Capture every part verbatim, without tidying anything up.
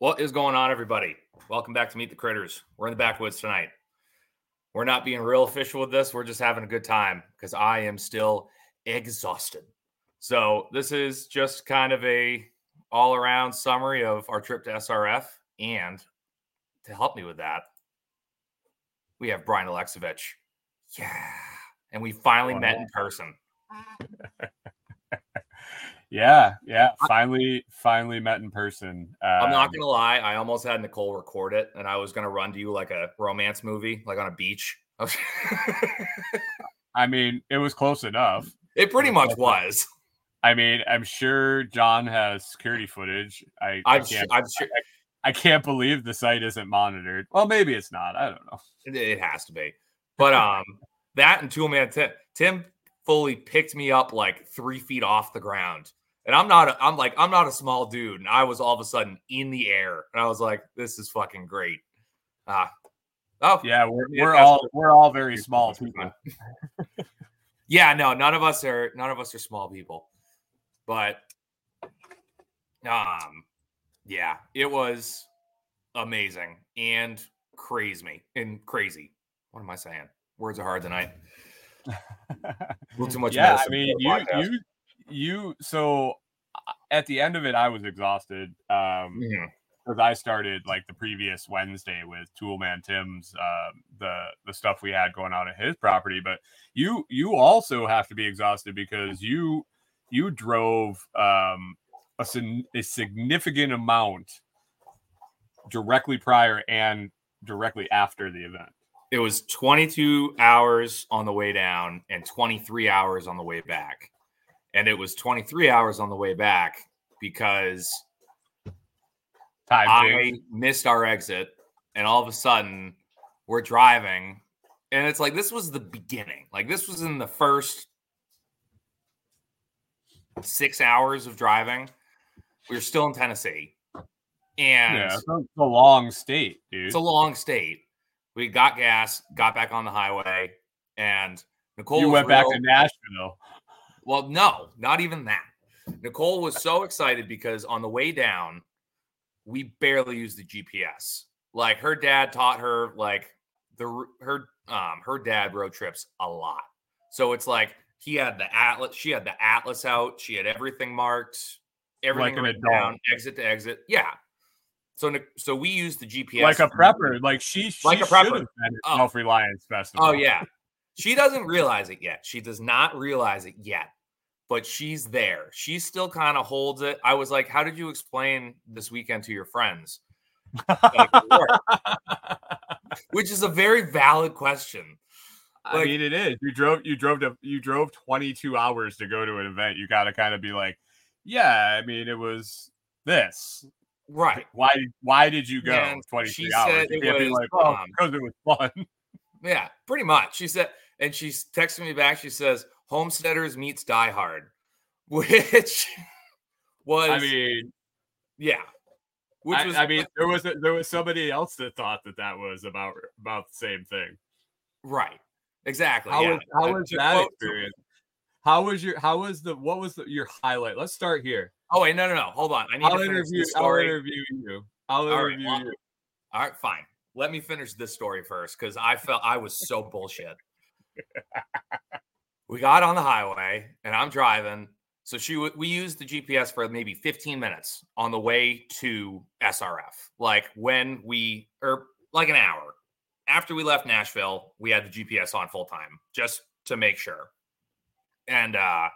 What is going on, everybody? Welcome back to Meet the Critters. We're in the backwoods tonight. We're not being real official with this. We're just having a good time because I am still exhausted. So this is just kind of a all-around summary of our trip to S R F. And to help me with that, we have Brian Alexevich. Yeah. And we finally oh, met yeah. in person. Yeah, yeah. Finally, finally met in person. Um, I'm not going to lie. I almost had Nicole record it, and I was going to run to you like a romance movie, like on a beach. I mean, it was close enough. It pretty much was. I mean, I'm sure John has security footage. I, I can't, I'm sure. I, I can't believe the site isn't monitored. Well, maybe it's not. I don't know. It, it has to be. But um, that and Toolman Tim, Tim fully picked me up like three feet off the ground. And I'm not, a, I'm like, I'm not a small dude. And I was all of a sudden in the air, and I was like, "This is fucking great." Ah, oh yeah, we're we're all cool. we're all very small people. Yeah, no, none of us are none of us are small people, but um, yeah, it was amazing and crazy and crazy. What am I saying? Words are hard tonight. A little too much. Yeah, I mean, you you. You so at the end of it, I was exhausted because um, mm-hmm. I started like the previous Wednesday with Toolman Tim's uh, the the stuff we had going on at his property. But you you also have to be exhausted because you you drove um, a, a significant amount directly prior and directly after the event. It was twenty-two hours on the way down and twenty-three hours on the way back. And it was twenty-three hours on the way back because Time I dude. missed our exit. And all of a sudden, we're driving. And it's like, this was the beginning. Like, this was in the first six hours of driving. We were still in Tennessee. And yeah, it's a long state, dude. It's a long state. We got gas, got back on the highway. And Nicole You went real- back to Nashville. Well, no, not even that. Nicole was so excited because on the way down, we barely used the G P S. Like her dad taught her, like the her um, her dad road trips a lot. So it's like he had the atlas, she had the atlas out, she had everything marked, everything like written down, exit to exit. Yeah. So so we used the G P S like a prepper, like she, she like a prepper oh. self-reliance festival. Oh yeah, she doesn't realize it yet. She does not realize it yet. But she's there. She still kind of holds it. I was like, how did you explain this weekend to your friends? Like, which is a very valid question. Like, I mean, it is. You drove you drove to you drove twenty-two hours to go to an event. You got to kind of be like, yeah, I mean, it was this. Right. Why why did you go and twenty-three hours? You can't be like, oh, because it was fun. Yeah, pretty much. She said, and she's texting me back. She says, Homesteaders meets Die Hard, which was, I mean, yeah, which I, was, I mean, there was, a, there was somebody else that thought that that was about, about the same thing. Right. Exactly. How yeah. was, how was that experience? How was your, how was the, what was the, your highlight? Let's start here. Oh wait, no, no, no. Hold on. I need I'll to interview, I'll interview you. I'll All interview right, you. All right, fine. Let me finish this story first. Cause I felt I was so bullshit. We got on the highway, and I'm driving. So she, w- we used the G P S for maybe fifteen minutes on the way to S R F. Like when we, or like an hour after we left Nashville, we had the G P S on full time just to make sure. And uh,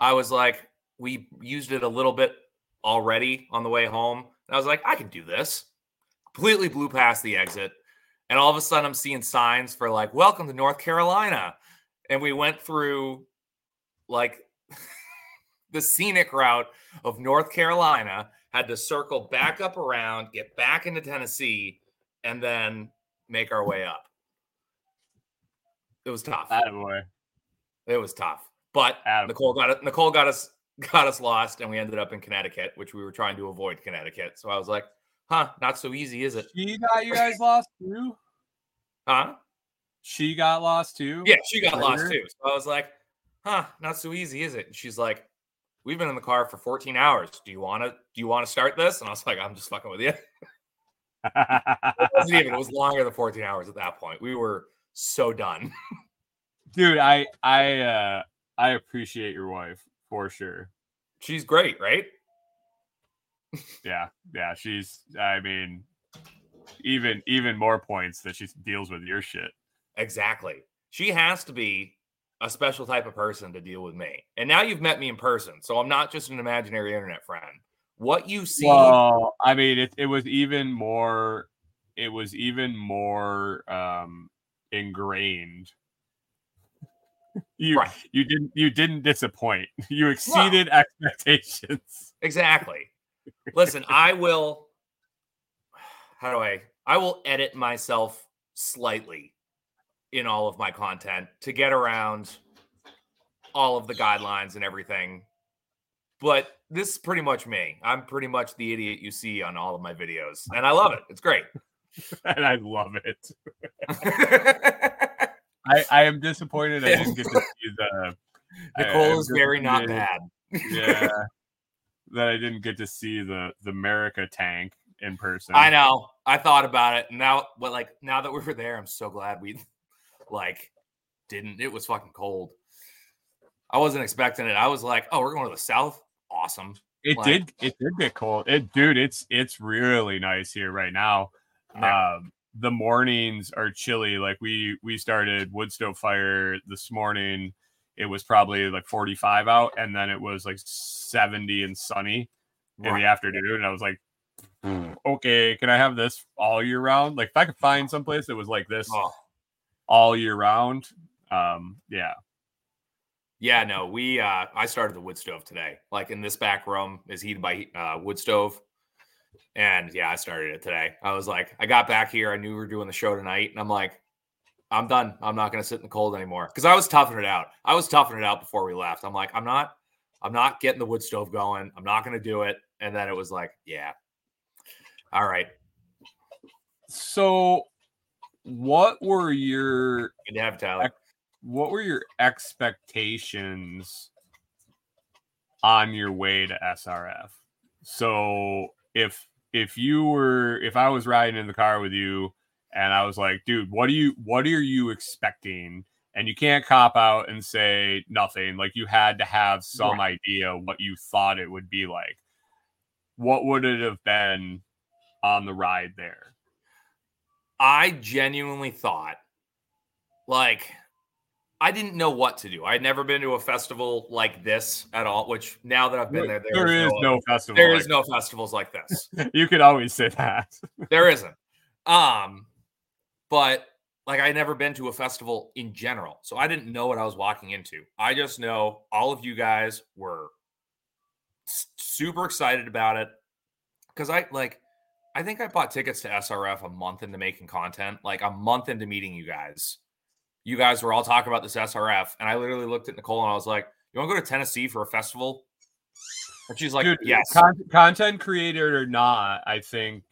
I was like, we used it a little bit already on the way home. And I was like, I can do this. Completely blew past the exit, and all of a sudden, I'm seeing signs for like, "Welcome to North Carolina." And we went through like the scenic route of North Carolina, had to circle back up around, get back into Tennessee, and then make our way up. It was tough. Attaboy. It was tough. But Attaboy. Nicole got it. Nicole got us got us lost, and we ended up in Connecticut, which we were trying to avoid Connecticut. So I was like, huh, not so easy, is it? She got you guys lost too? Huh? She got lost too? Yeah, she got later. lost too. So I was like, huh, not so easy, is it? And she's like, we've been in the car for fourteen hours. Do you want to, do you want to start this? And I was like, I'm just fucking with you. It wasn't even, it was longer than fourteen hours at that point. We were so done. Dude, I, I, uh, I appreciate your wife for sure. She's great, right? Yeah. Yeah. She's, I mean, even, even more points that she deals with your shit. Exactly. She has to be a special type of person to deal with me. And now you've met me in person. So I'm not just an imaginary internet friend. What you see. Well, I mean, it, it was even more, it was even more um, ingrained. You, right. you didn't, you didn't disappoint. You exceeded well, expectations. Exactly. Listen, I will, how do I, I will edit myself slightly in all of my content to get around all of the guidelines and everything. But this is pretty much me. I'm pretty much the idiot you see on all of my videos. And I love it. It's great. And I love it. I, I am disappointed. I didn't get to see the Nicole is very not bad. Yeah, that I didn't get to see the the America tank in person. I know. I thought about it. Now, but like now that we were there, I'm so glad we like didn't. It was fucking cold. I wasn't expecting it. I was like, oh, we're going to the South. Awesome. It like, did. It did get cold. It, dude. It's it's really nice here right now. Yeah. Um, The mornings are chilly. Like we we started wood stove fire this morning. It was probably like forty-five out, and then it was like seventy and sunny in right. the afternoon. And I was like, okay, can I have this all year round? Like if I could find someplace that was like this oh. all year round, um, yeah, yeah. No, we uh, I started the wood stove today. Like in this back room is heated by uh, wood stove. And yeah, I started it today. I was like, I got back here. I knew we were doing the show tonight. And I'm like, I'm done. I'm not going to sit in the cold anymore. Cause I was toughing it out. I was toughing it out before we left. I'm like, I'm not, I'm not getting the wood stove going. I'm not going to do it. And then it was like, yeah. All right. So what were your, Good to have Tyler. what were your expectations on your way to S R F? So if, If you were, if I was riding in the car with you and I was like, dude, what do you, what are you expecting? And you can't cop out and say nothing. Like you had to have some right. idea what you thought it would be like. What would it have been on the ride there? I genuinely thought like, I didn't know what to do. I'd never been to a festival like this at all, which now that I've been there, there, there is no, no festival. There like is no this. festivals like this. You could always say that. There isn't. Um, but like I'd never been to a festival in general. So I didn't know what I was walking into. I just know all of you guys were s- super excited about it. Cause I like, I think I bought tickets to S R F a month into making content, like a month into meeting you guys. You guys were all talking about this S R F, and I literally looked at Nicole and I was like, "You want to go to Tennessee for a festival?" And she's like, dude, "Yes." Con- content creator or not, I think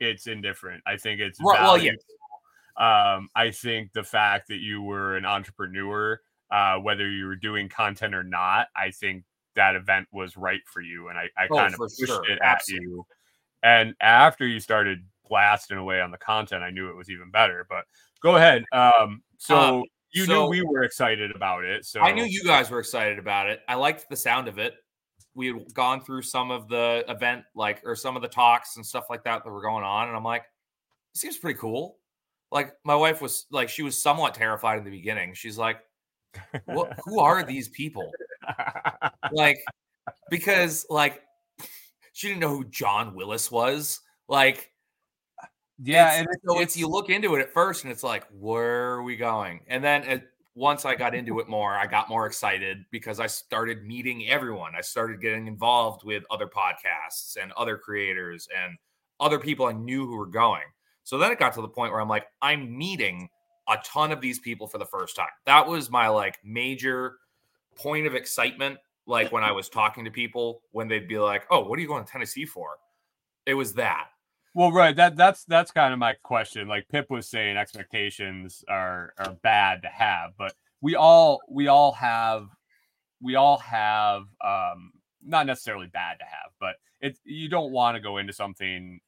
it's indifferent. I think it's well, well yeah. Um, I think the fact that you were an entrepreneur, uh, whether you were doing content or not, I think that event was right for you, and I, I oh, kind of pushed sure. it Absolutely. at you. And after you started blasting away on the content, I knew it was even better. But go ahead. Um, So um, you so knew we were excited about it. So I knew you guys were excited about it. I liked the sound of it. We had gone through some of the event, like, or some of the talks and stuff like that that were going on. And I'm like, it seems pretty cool. Like my wife was like, she was somewhat terrified in the beginning. She's like, what, who are these people? Like, because like, she didn't know who John Willis was. Like, yeah, it's, and so it's, it's you look into it at first and it's like, where are we going? And then it, once I got into it more, I got more excited because I started meeting everyone. I started getting involved with other podcasts and other creators and other people I knew who were going. So then it got to the point where I'm like, I'm meeting a ton of these people for the first time. That was my like major point of excitement. Like when I was talking to people, when they'd be like, oh, what are you going to Tennessee for? It was that. Well, right. That that's that's kind of my question. Like Pip was saying, expectations are are bad to have, but we all we all have we all have um, not necessarily bad to have, but it's, you don't want to go into something.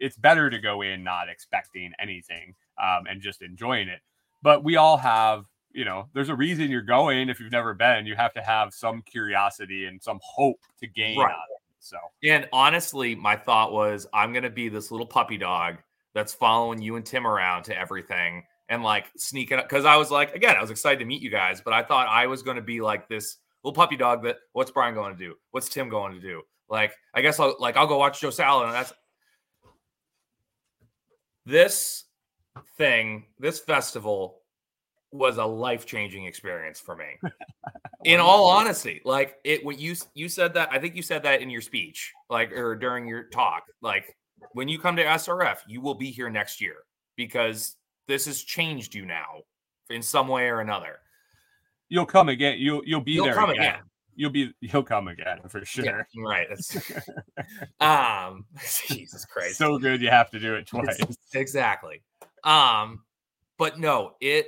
It's better to go in not expecting anything um, and just enjoying it. But we all have, you know, there's a reason you're going. If you've never been, you have to have some curiosity and some hope to gain right. out of it. So, and honestly, my thought was, I'm going to be this little puppy dog that's following you and Tim around to everything and like sneaking up. Cause I was like, again, I was excited to meet you guys, but I thought I was going to be like this little puppy dog that what's Brian going to do? What's Tim going to do? Like, I guess I'll like, I'll go watch Joe Salatin. And that's this thing. This festival was a life-changing experience for me. In all honesty, like it, when you, you said that, I think you said that in your speech, like, or during your talk, like when you come to S R F, you will be here next year because this has changed you now in some way or another. You'll come again. You'll, you'll be you'll there come again. again. You'll be, you'll come again for sure. Yeah, right. That's, um, Jesus Christ. So good. You have to do it twice. It's, exactly. Um, but no, it,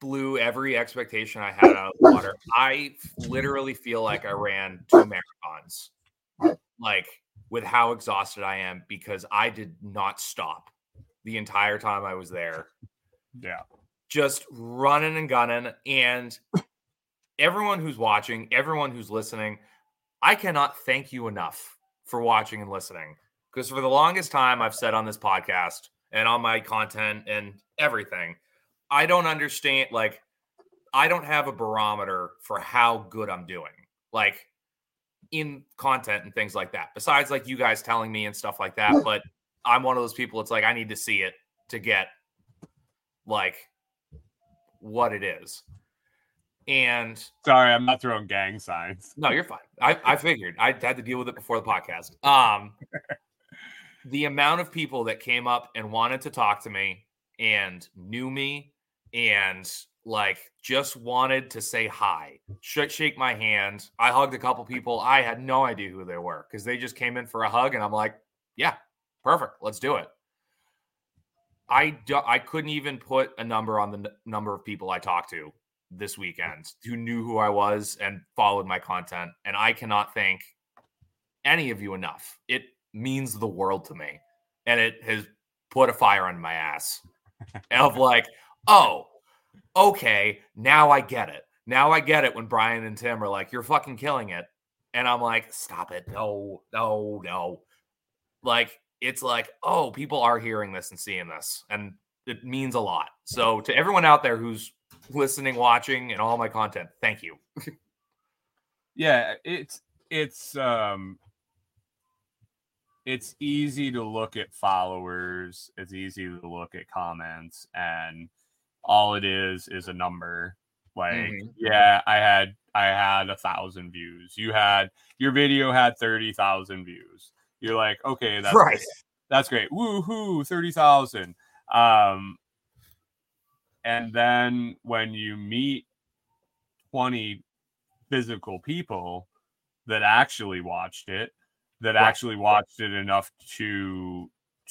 blew every expectation I had out of the water. I literally feel like I ran two marathons, like with how exhausted I am, because I did not stop the entire time I was there. Yeah. Just running and gunning. And everyone who's watching, everyone who's listening, I cannot thank you enough for watching and listening. Because for the longest time, I've said on this podcast and on my content and everything, I don't understand, like, I don't have a barometer for how good I'm doing, like, in content and things like that. Besides, like, you guys telling me and stuff like that, but I'm one of those people, it's like, I need to see it to get, like, what it is. And... Sorry, I'm not throwing gang signs. No, you're fine. I, I figured. I had to deal with it before the podcast. Um, the amount of people that came up and wanted to talk to me and knew me and like just wanted to say hi, sh- shake my hand. I hugged a couple people. I had no idea who they were because they just came in for a hug and I'm like, yeah, perfect. Let's do it. I do- I couldn't even put a number on the n- number of people I talked to this weekend who knew who I was and followed my content. And I cannot thank any of you enough. It means the world to me. And it has put a fire on my ass. Of like, oh, okay, now I get it. Now I get it when Brian and Tim are like, you're fucking killing it. And I'm like, stop it. No, no, no. Like, it's like, oh, people are hearing this and seeing this. And it means a lot. So to everyone out there who's listening, watching, and all my content, thank you. Yeah, it's, it's, um, it's easy to look at followers. It's easy to look at comments, and all it is is a number. Like, mm-hmm. yeah, I had I had a thousand views. You had your video had thirty thousand views. You're like, okay, that's right. Great. That's great. Woohoo, thirty thousand. Um, and then when you meet twenty physical people that actually watched it. That actually watched it enough to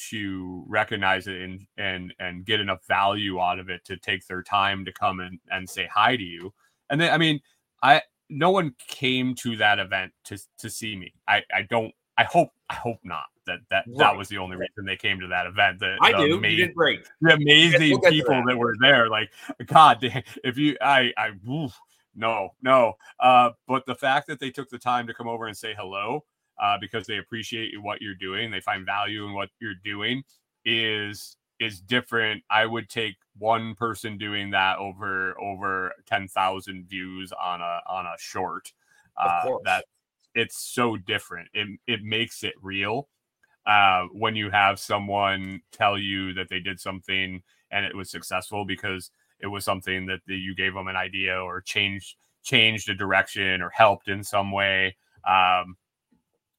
to recognize it and and and get enough value out of it to take their time to come and, and say hi to you. And then I mean, I no one came to that event to to see me. I, I don't I hope I hope not that that, right. that was the only reason they came to that event. The, I the do amazing, you did great. The amazing yes, we'll people that. that were there. Like God damn, if you I I oof, no, no. Uh but the fact that they took the time to come over and say hello. Uh, because they appreciate what you're doing. They find value in what you're doing is, is different. I would take one person doing that over, over ten thousand views on a, on a short, uh, that it's so different. It, it makes it real. Uh, when you have someone tell you that they did something and it was successful because it was something that the, you gave them an idea or changed, changed a direction or helped in some way. Um,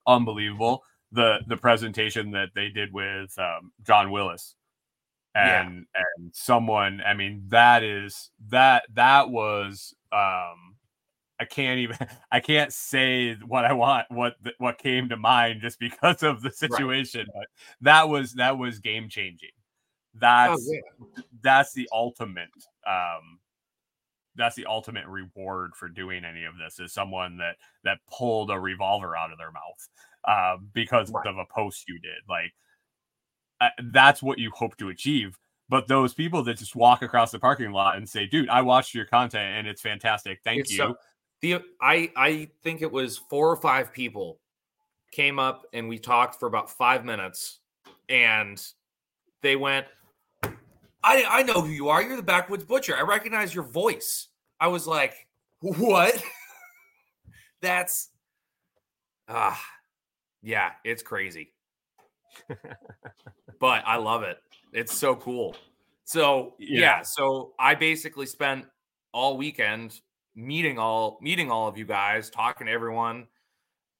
Unbelievable the the presentation that they did with um, John Willis and yeah. and someone. I mean that is that that was um, I can't even I can't say what I want what what came to mind just because of the situation. Right. But that was that was game changing. That's oh, yeah. that's the ultimate um, that's the ultimate reward for doing any of this, is someone that that pulled a revolver out of their mouth uh, because right. of a post you did. Like uh, that's what you hope to achieve. But those people that just walk across the parking lot and say, dude, I watched your content and it's fantastic. Thank it's you. So, the, I, I think it was four or five people came up and we talked for about five minutes and they went, I, I know who you are. You're the Backwoods Butcher. I recognize your voice. I was like, what? That's, ah, yeah, it's crazy. But I love it. It's so cool. So yeah. yeah, so I basically spent all weekend meeting all meeting all of you guys, talking to everyone,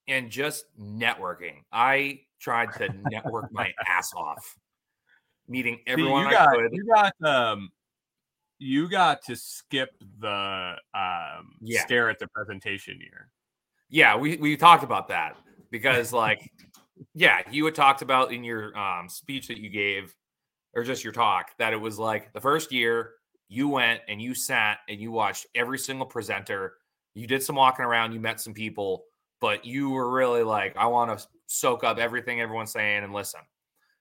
and just networking. I tried to network my ass off, meeting everyone See, you I got, could. You got um, you got to skip the um, yeah. stare at the presentation year. Yeah, we we talked about that because like, yeah, you had talked about in your um, speech that you gave. Or just your talk, that it was like the first year you went and you sat and you watched every single presenter. You did some walking around, you met some people, but you were really like, I want to soak up everything everyone's saying and listen.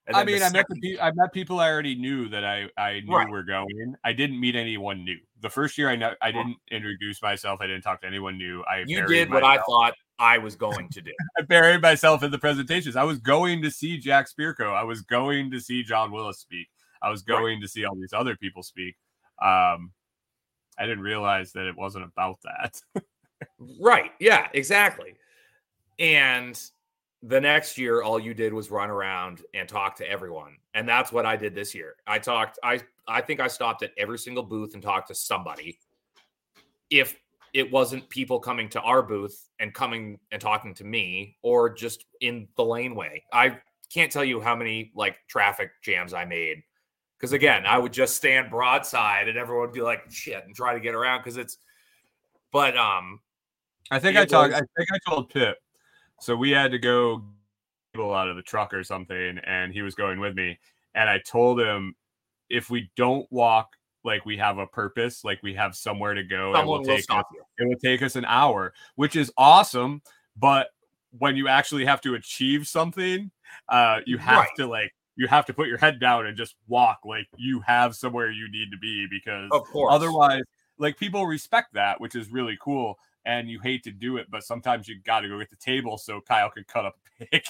And I mean, the I met the pe- I met people I already knew that I, I knew right. were going. I didn't meet anyone new. The first year I know, I didn't introduce myself. I didn't talk to anyone new. I you did what myself. I thought I was going to do. I buried myself in the presentations. I was going to see Jack Spirko. I was going to see John Willis speak. I was going right. to see all these other people speak. Um, I didn't realize that it wasn't about that. Right. Yeah, exactly. And the next year, all you did was run around and talk to everyone. And that's what I did this year. I talked, I, I think I stopped at every single booth and talked to somebody. If it wasn't people coming to our booth and coming and talking to me or just in the laneway. I can't tell you how many like traffic jams I made. Cause again, I would just stand broadside and everyone would be like, shit, and try to get around. Cause it's, but, um, I think I talked, was... I think I told Pip. So we had to go out of the truck or something. And he was going with me. And I told him, if we don't walk, like we have a purpose, like we have somewhere to go. Someone it will, will take us, it will take us an hour, which is awesome. But when you actually have to achieve something, uh, you have right. to like, you have to put your head down and just walk. Like you have somewhere you need to be, because of course. Otherwise, like people respect that, which is really cool. And you hate to do it, but sometimes you got to go get the table so Kyle can cut up a pig.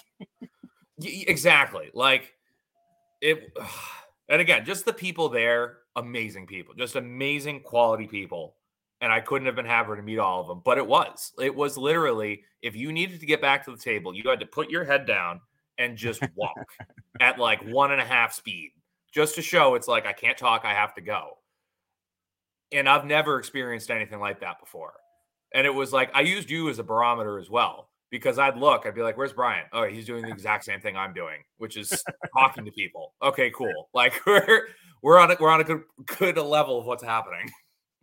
Exactly. Like it. And again, just the people there, amazing people, just amazing quality people. And I couldn't have been happier to meet all of them, but it was, it was literally, if you needed to get back to the table, you had to put your head down and just walk at like one and a half speed just to show it's like, I can't talk. I have to go. And I've never experienced anything like that before. And it was like, I used you as a barometer as well, because I'd look, I'd be like, where's Brian? Oh, he's doing the exact same thing I'm doing, which is talking to people. Okay, cool. Like we're, we're on a, we're on a good, good level of what's happening.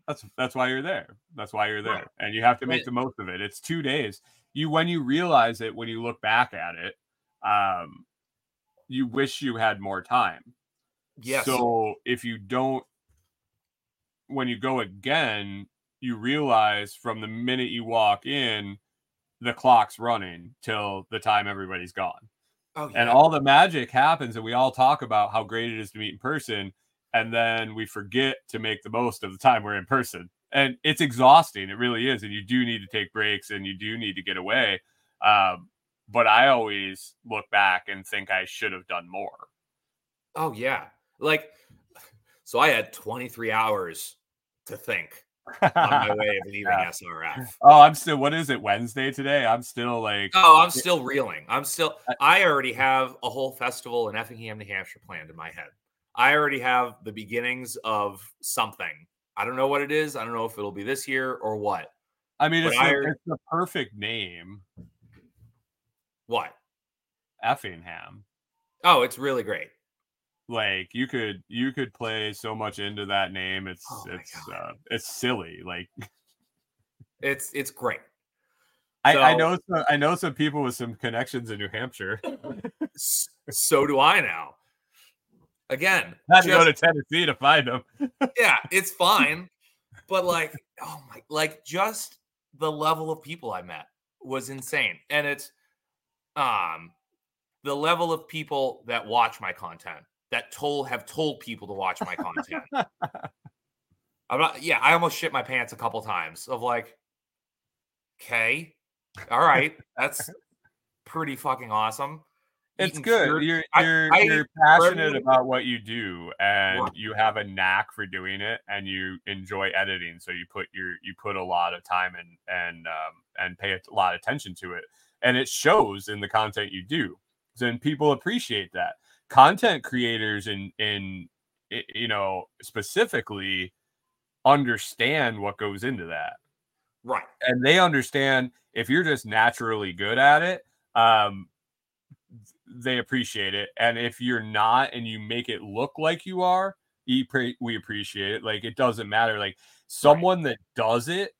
That's, that's why you're there. That's why you're there. Right. And you have to make right. the most of it. It's two days. You, when you realize it, when you look back at it, um, you wish you had more time. Yes. So if you don't, when you go again, you realize from the minute you walk in, the clock's running till the time everybody's gone. Oh, yeah. And all the magic happens. And we all talk about how great it is to meet in person. And then we forget to make the most of the time we're in person. And it's exhausting. It really is. And you do need to take breaks and you do need to get away. Um, but I always look back and think I should have done more. Oh yeah. Like, so I had twenty-three hours to think. On my way of leaving yeah. S R F. Oh, I'm still, what is it, Wednesday today? I'm still like... Oh, I'm still reeling. I'm still... I already have a whole festival in Effingham, New Hampshire planned in my head. I already have the beginnings of something. I don't know what it is. I don't know if it'll be this year or what. I mean, it's, I, the, it's the perfect name. What? Effingham. Oh, it's really great. Like you could you could play so much into that name. It's oh it's uh, it's silly. Like it's it's great. I, so, I know some, I know some people with some connections in New Hampshire. So do I now. Again, I have to go to Tennessee to find them. Yeah, it's fine. But like, oh my, like just the level of people I met was insane. And it's um the level of people that watch my content, that told have told people to watch my content. I'm not, yeah, I almost shit my pants a couple times of like, okay, all right, that's pretty fucking awesome. It's Eating good. Food. You're you're, I, I you're passionate about what you do, and what? you have a knack for doing it, and you enjoy editing. So you put your you put a lot of time and and um, and pay a lot of attention to it, and it shows in the content you do. So, and people appreciate that. Content creators in in you know specifically understand what goes into that, right? And they understand if you're just naturally good at it. Um, They appreciate it, and if you're not, and you make it look like you are, we appreciate it. Like it doesn't matter. Like someone right. that does it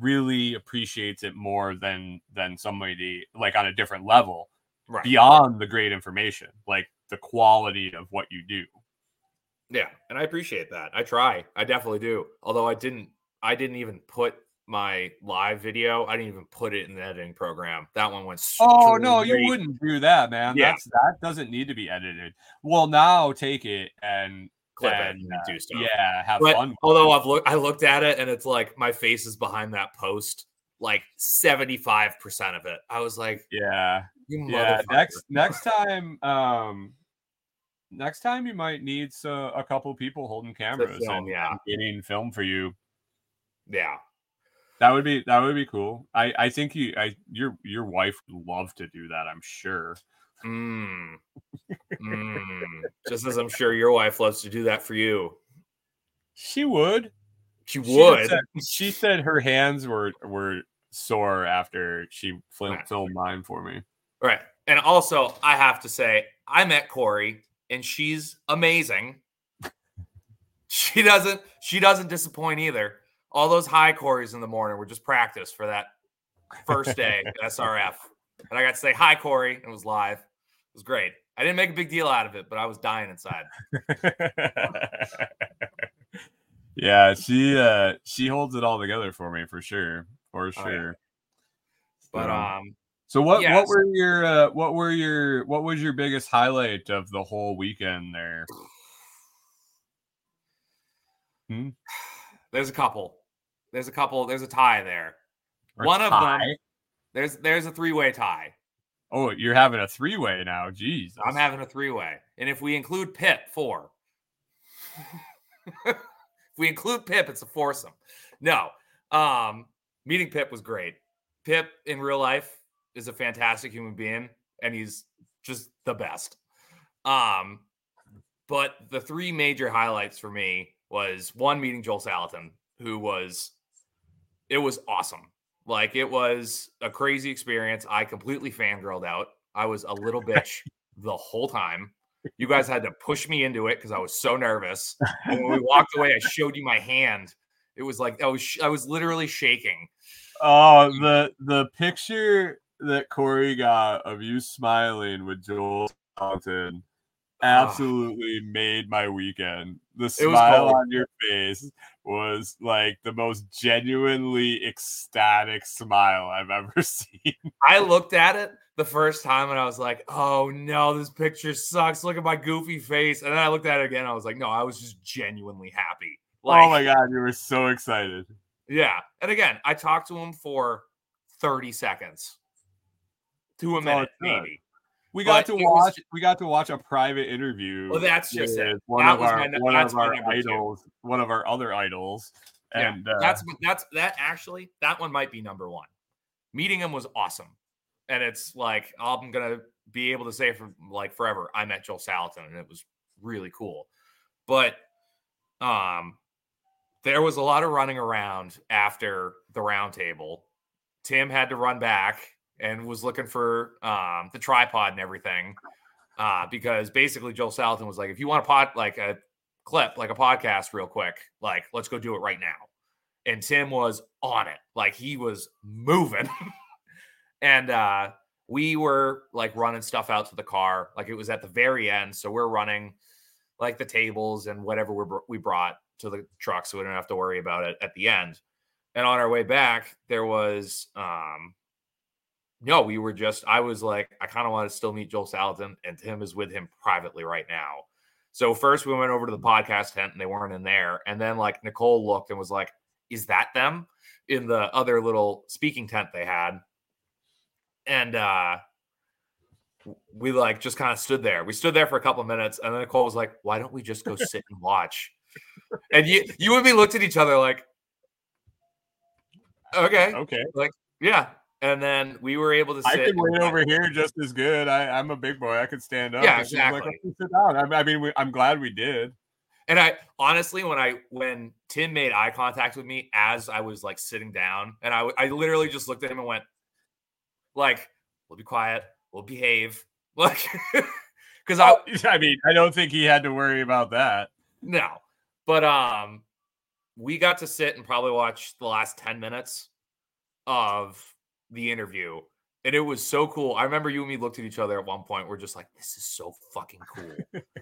really appreciates it more than than somebody like on a different level, right. beyond the great information, like the quality of what you do. Yeah, and I appreciate that. I try. I definitely do. Although I didn't, I didn't even put. my live video, I didn't even put it in the editing program. That one went straight. Oh no, you wouldn't do that, man. Yeah. That's, that doesn't need to be edited. Well, now take it and clip and, it and uh, do stuff. Yeah, have but, fun. Although I've looked, I looked at it and it's like my face is behind that post, like seventy-five percent of it. I was like, yeah, you yeah. Next, next time, um, next time you might need so, a couple people holding cameras film, and yeah. getting film for you. Yeah. That would be that would be cool. I, I think you I your your wife would love to do that, I'm sure. Mm. Mm. Just as I'm sure your wife loves to do that for you. She would. She would. She said, she said her hands were were sore after she filmed right. mine for me. All right. And also, I have to say, I met Corey, and she's amazing. She doesn't she doesn't disappoint either. All those high Corys in the morning were just practice for that first day at S R F. And I got to say, hi, Corey. It was live. It was great. I didn't make a big deal out of it, but I was dying inside. yeah, she uh, she holds it all together for me, for sure. For sure. Oh, yeah. But um, so what, yeah, what so- were your uh, what were your what was your biggest highlight of the whole weekend there? Hmm? There's a couple. There's a couple. There's a tie there. Or One tie. of them. There's there's a three-way tie. Oh, you're having a three-way now. Jeez. I'm having a three-way. And if we include Pip, four. If we include Pip, it's a foursome. No. Um, meeting Pip was great. Pip in real life is a fantastic human being, and he's just the best. Um, but the three major highlights for me was one, meeting Joel Salatin, who was, it was awesome. Like, it was a crazy experience. I completely fangirled out. I was a little bitch the whole time. You guys had to push me into it because I was so nervous. And when we walked away, I showed you my hand. It was like, I was, sh- I was literally shaking. Oh, the, the picture that Corey got of you smiling with Joel Salatin absolutely oh. made my weekend. The smile on your face was like the most genuinely ecstatic smile I've ever seen. I looked at it the first time and I was like, oh no, this picture sucks. Look at my goofy face. And then I looked at it again. And I was like, no, I was just genuinely happy. Like, oh my God, you were so excited. Yeah. And again, I talked to him for thirty seconds to a minute, maybe. We got but to watch. Was, we got to watch a private interview. Well, that's just it. One that of was our, my, one that's of our idols, two. one of our other idols, and yeah, that's uh, that's that. Actually, that one might be number one. Meeting him was awesome, and it's like I'm gonna be able to say for like forever. I met Joel Salatin, and it was really cool. But um, there was a lot of running around after the roundtable. Tim had to run back. And was looking for um, the tripod and everything uh, because basically Joel Salatin was like, if you want a pod, like a clip, like a podcast real quick, like, let's go do it right now. And Tim was on it. Like, he was moving. and uh, we were like running stuff out to the car. Like, it was at the very end. So we're running like the tables and whatever we br- we brought to the truck, so we don't have to worry about it at the end. And on our way back, there was, um, no, we were just, I was like, I kind of want to still meet Joel Salatin, and Tim is with him privately right now. So first we went over to the podcast tent and they weren't in there. And then like Nicole looked and was like, is that them in the other little speaking tent they had? And, uh, we like just kind of stood there. We stood there for a couple of minutes. And then Nicole was like, why don't we just go sit and watch? And you, you and me looked at each other like, okay. Okay. Like, yeah. And then we were able to sit. I can wait over here just as good. I, I'm a big boy. I could stand up. Yeah, exactly. Like, oh, sit down. I, I mean, we, I'm glad we did. And I honestly, when I when Tim made eye contact with me as I was like sitting down, and I I literally just looked at him and went, like, we'll be quiet, we'll behave, like, because I I mean, I don't think he had to worry about that. No, but um, we got to sit and probably watch the last ten minutes of the interview, and it was so cool. I remember you and me looked at each other at one point. We're just like, this is so fucking cool.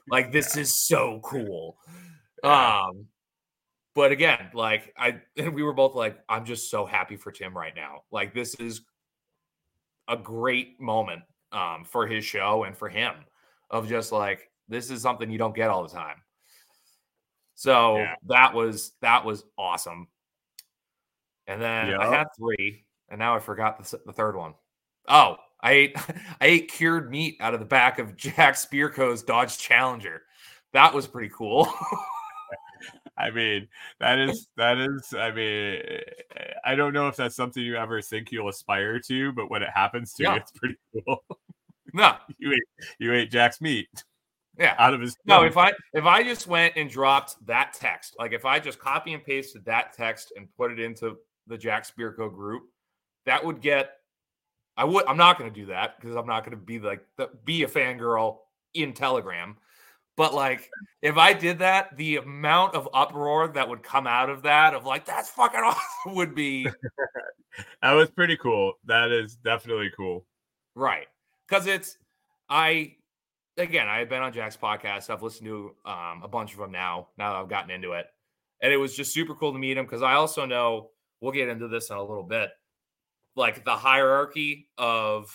Like, this yeah. is so cool. Yeah. Um, but again, like I, and we were both like, I'm just so happy for Tim right now. Like, this is a great moment, um, for his show and for him, of just like, this is something you don't get all the time. So yeah. that was, that was awesome. And then yep. I had three. And now I forgot the, the third one. Oh, I ate I ate cured meat out of the back of Jack Spirko's Dodge Challenger. That was pretty cool. I mean, that is that is. I mean, I don't know if that's something you ever think you'll aspire to, but when it happens to you, yeah. it's pretty cool. No, you ate you ate Jack's meat. Yeah, out of his. No, tongue. if I if I just went and dropped that text, like if I just copy and pasted that text and put it into the Jack Spirko group. That would get, I would, I'm not going to do that because I'm not going to be like, the, be a fangirl in Telegram. But like, if I did that, the amount of uproar that would come out of that, of like, that's fucking awesome, would be. That was pretty cool. That is definitely cool. Right. Because it's, I, again, I've been on Jack's podcast. I've listened to um, a bunch of them now, now that I've gotten into it. And it was just super cool to meet him because I also know, we'll get into this in a little bit. Like the hierarchy of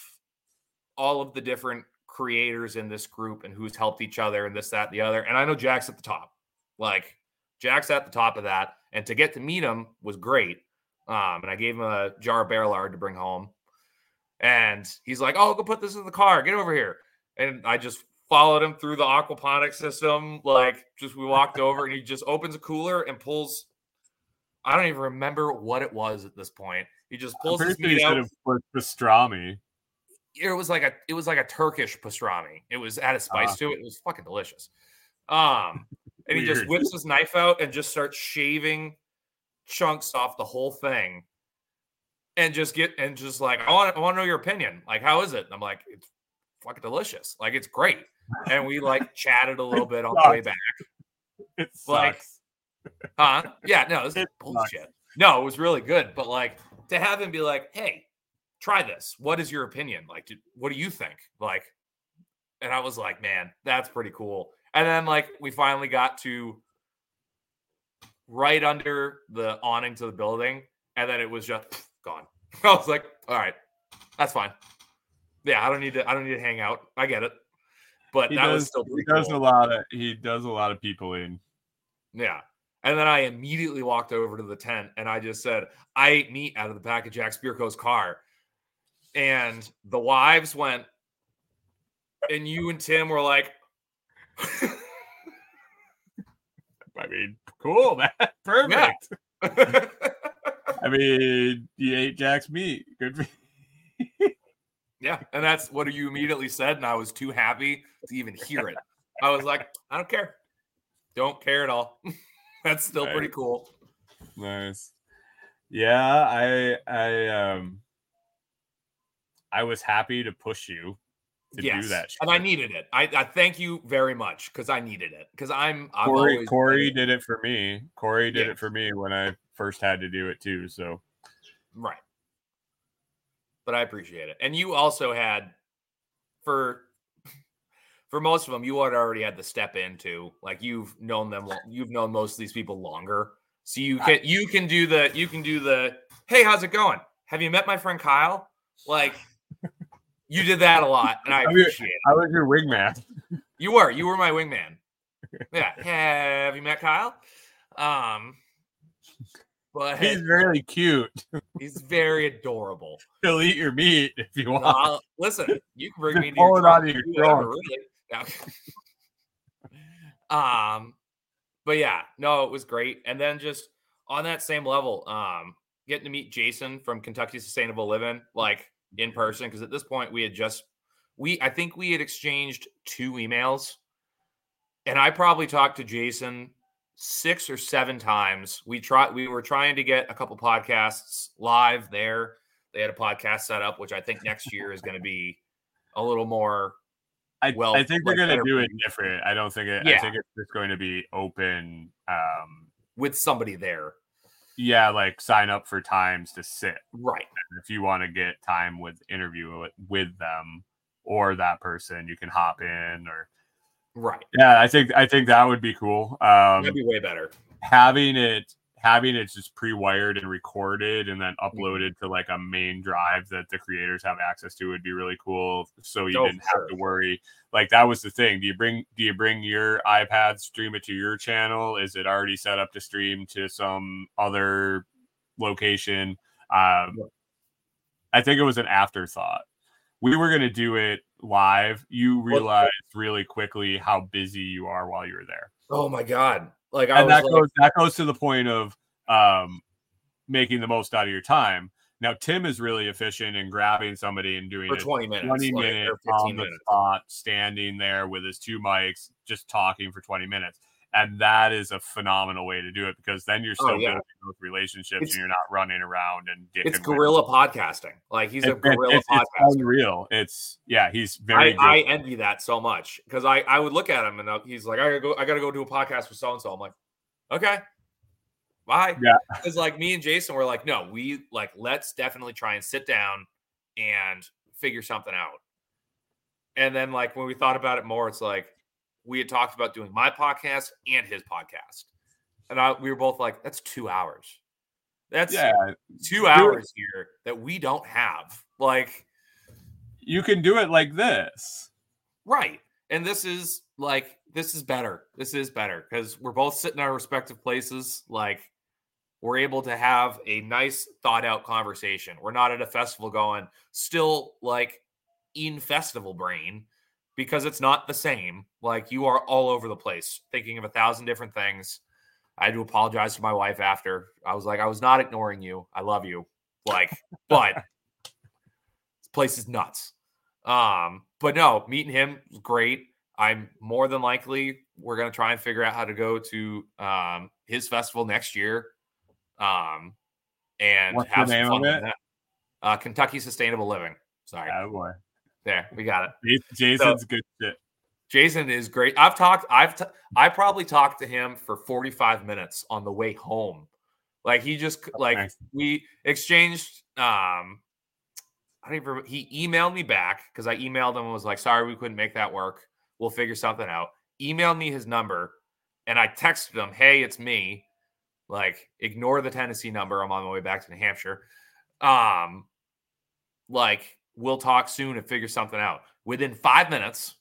all of the different creators in this group and who's helped each other and this, that, and the other. And I know Jack's at the top, like Jack's at the top of that. And to get to meet him was great. Um, and I gave him a jar of Bearlard to bring home and he's like, oh, go put this in the car. Get over here. And I just followed him through the aquaponics system. Like just, we walked over and he just opens a cooler and pulls, I don't even remember what it was at this point. He just pulls his meat out. Pastrami. It was like a it was like a Turkish pastrami. It was added spice uh, to it. It was fucking delicious. Um, and weird. He just whips his knife out and just starts shaving chunks off the whole thing, and just get and just like I want I want to know your opinion. Like, how is it? And I'm like, it's fucking delicious. Like, it's great. And we like chatted a little bit on the way back. It sucks. Like, huh? Yeah. No, this is bullshit. Sucks. No, it was really good, but like. To have him be like, hey, try this. What is your opinion? Like, did, what do you think? Like, and I was like, man, that's pretty cool. And then, like, we finally got to right under the awning to the building. And then it was just pff, gone. I was like, all right, that's fine. Yeah, I don't need to, I don't need to hang out. I get it. But he that does, was still pretty he does cool. a lot of he does a lot of people in. Yeah. And then I immediately walked over to the tent and I just said, I ate meat out of the back of Jack Spirko's car. And the wives went, and you and Tim were like, I mean, cool, man. Perfect. Yeah. I mean, you ate Jack's meat. Good for you. Yeah. And that's what you immediately said. And I was too happy to even hear it. I was like, I don't care. Don't care at all. That's still right. Pretty cool. Nice. Yeah, I I um I was happy to push you to yes. do that shit. And I needed it. I, I thank you very much because I needed it. Because I'm, I'm Corey, always Corey did it for me. Corey did yes. it for me when I first had to do it too. So right. But I appreciate it. And you also had for for most of them, you had already had the step into, like, you've known them, you've known most of these people longer. So you can, you can do the, you can do the, hey, how's it going? Have you met my friend Kyle? Like, you did that a lot, and I appreciate it. I was your wingman. You were, you were my wingman. Yeah. Have you met Kyle? Um, but he's really cute. He's very adorable. He'll eat your meat if you want. Uh, listen, you can bring me to your truck. Your you whatever, really. No. um, but yeah, no, it was great. And then just on that same level, um, getting to meet Jason from Kentucky Sustainable Living, like, in person, because at this point we had just we I think we had exchanged two emails, and I probably talked to Jason six or seven times. We tried we were trying to get a couple podcasts live there. They had a podcast set up, which I think next year is going to be a little more. I well, I think like they're going to do it different. I don't think it. Yeah. I think it's just going to be open um, with somebody there. Yeah, like sign up for times to sit. Right. And if you want to get time with interview with, with them or that person, you can hop in or. Right. Yeah, I think I think that would be cool. Um, That'd be way better. Having it having it just pre-wired and recorded and then uploaded mm-hmm. to like a main drive that the creators have access to would be really cool. So you oh, didn't have sure. to worry. Like, that was the thing. Do you bring do you bring your iPad, stream it to your channel? Is it already set up to stream to some other location? Um, yeah. I think it was an afterthought. We were going to do it live. You realized really quickly how busy you are while you were there. Oh my God. Like, I and was that, like... goes, that goes to the point of um, making the most out of your time. Now, Tim is really efficient in grabbing somebody and doing it for twenty minutes, twenty minutes like, on minutes. The spot, standing there with his two mics, just talking for twenty minutes. And that is a phenomenal way to do it, because then you're still oh, yeah. building those relationships it's, and you're not running around and dicking. It's guerrilla podcasting. Like, he's it, a guerrilla it, podcaster. It's unreal. It's yeah, he's very. I, I envy that so much, because I, I would look at him and he's like, I gotta go, I gotta go do a podcast with so and so. I'm like, okay, bye. Yeah, because like me and Jason were like, no, we like let's definitely try and sit down and figure something out. And then like when we thought about it more, it's like. We had talked about doing my podcast and his podcast. And I, we were both like, that's two hours. That's yeah, two hours it. Here that we don't have. Like, you can do it like this. Right. And this is like, this is better. This is better because we're both sitting in our respective places. Like, we're able to have a nice thought out conversation. We're not at a festival going still like in festival brain. Because it's not the same. Like, you are all over the place thinking of a thousand different things. I had to apologize to my wife after. I was like, I was not ignoring you. I love you. Like, but this place is nuts. Um, but no, meeting him was great. I'm more than likely, we're going to try and figure out how to go to um, his festival next year. Um, and What's have the name some fun of it? With that. Uh, Kentucky Sustainable Living. Sorry. Oh boy. There, we got it. Jason's so, good shit. Jason is great. I've talked, I've, t- I probably talked to him for forty-five minutes on the way home. Like, he just, like, okay. we exchanged, um, I don't even remember. He emailed me back because I emailed him and was like, sorry, we couldn't make that work. We'll figure something out. Emailed me his number and I texted him, hey, it's me. Like, ignore the Tennessee number. I'm on my way back to New Hampshire. Um, like, we'll talk soon and figure something out. Within five minutes,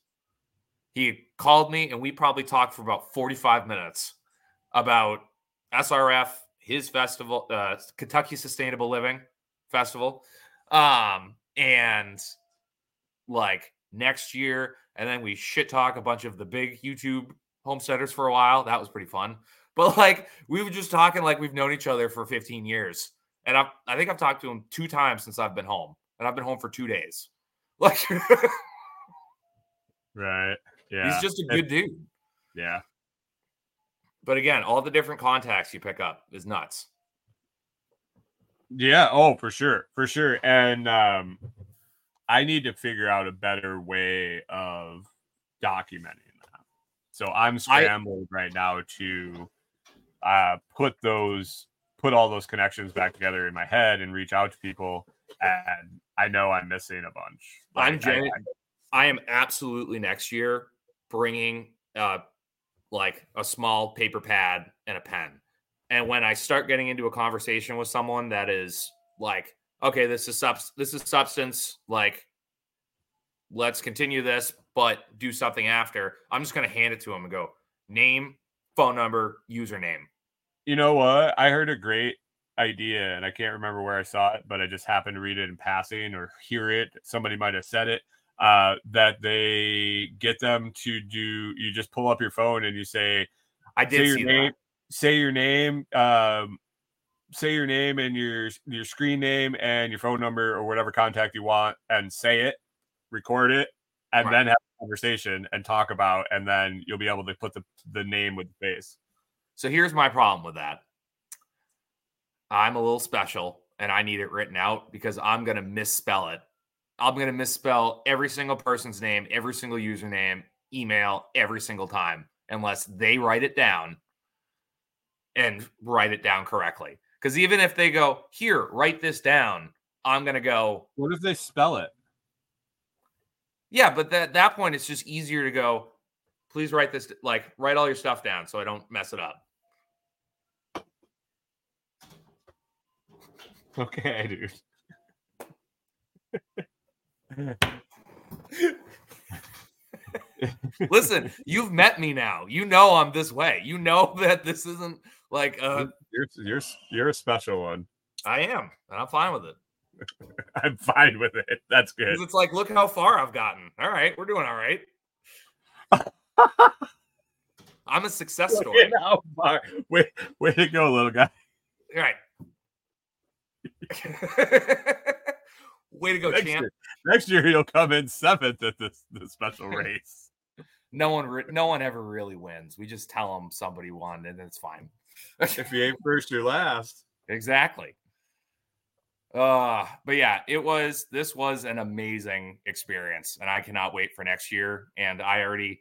he called me and we probably talked for about forty-five minutes about S R F, his festival, uh, Kentucky Sustainable Living Festival. Um, and like next year. And then we shit talk a bunch of the big YouTube homesteaders for a while. That was pretty fun. But like, we were just talking like we've known each other for fifteen years. And I I think I've talked to him two times since I've been home. And I've been home for two days. Like, right. Yeah. He's just a good dude. Yeah. But again, all the different contacts you pick up is nuts. Yeah. Oh, for sure. For sure. And um, I need to figure out a better way of documenting that. So I'm scrambled I, right now to uh, put those, put all those connections back together in my head and reach out to people. And I know I'm missing a bunch. Like, I'm genuine, I, I, I am absolutely next year bringing uh, like a small paper pad and a pen. And when I start getting into a conversation with someone that is like, okay, this is subs- this is substance, like, let's continue this, but do something after, I'm just going to hand it to them and go, name, phone number, username. You know what? I heard a great idea, and I can't remember where I saw it, but I just happened to read it in passing or hear it. Somebody might have said it, uh, that they get them to do, you just pull up your phone and you say, I did say your see name, that. Say your name, um, say your name and your your screen name and your phone number or whatever contact you want, and say it, record it, and right. then have a conversation and talk about, and then you'll be able to put the, the name with the face. So here's my problem with that. I'm a little special and I need it written out because I'm going to misspell it. I'm going to misspell every single person's name, every single username, email, every single time, unless they write it down and write it down correctly. Because even if they go, here, write this down, I'm going to go, what if they spell it? Yeah, but at that point, it's just easier to go, please write this, like, write all your stuff down so I don't mess it up. Okay, dude. Listen, you've met me now. You know I'm this way. You know that this isn't like a... You're, you're, you're a special one. I am, and I'm fine with it. I'm fine with it. That's good. It's like, look how far I've gotten. All right, we're doing all right. I'm a success look story. How far. Way, way to go, little guy. All right. Way to go, next champ! Year, next year he'll come in seventh at this, this special race. no one, re- no one ever really wins. We just tell them somebody won, and it's fine. If you ain't first, you're last. Exactly. Uh, but yeah, it was. This was an amazing experience, and I cannot wait for next year. And I already,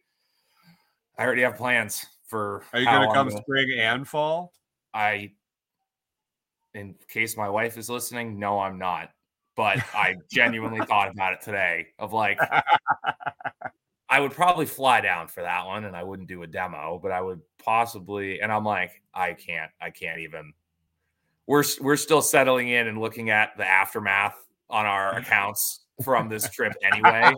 I already have plans for. Are you going to come the, spring and fall? I. In case my wife is listening, no, I'm not. But I genuinely thought about it today of like, I would probably fly down for that one and I wouldn't do a demo, but I would possibly. And I'm like, I can't, I can't even. We're, we're still settling in and looking at the aftermath on our accounts from this trip anyway.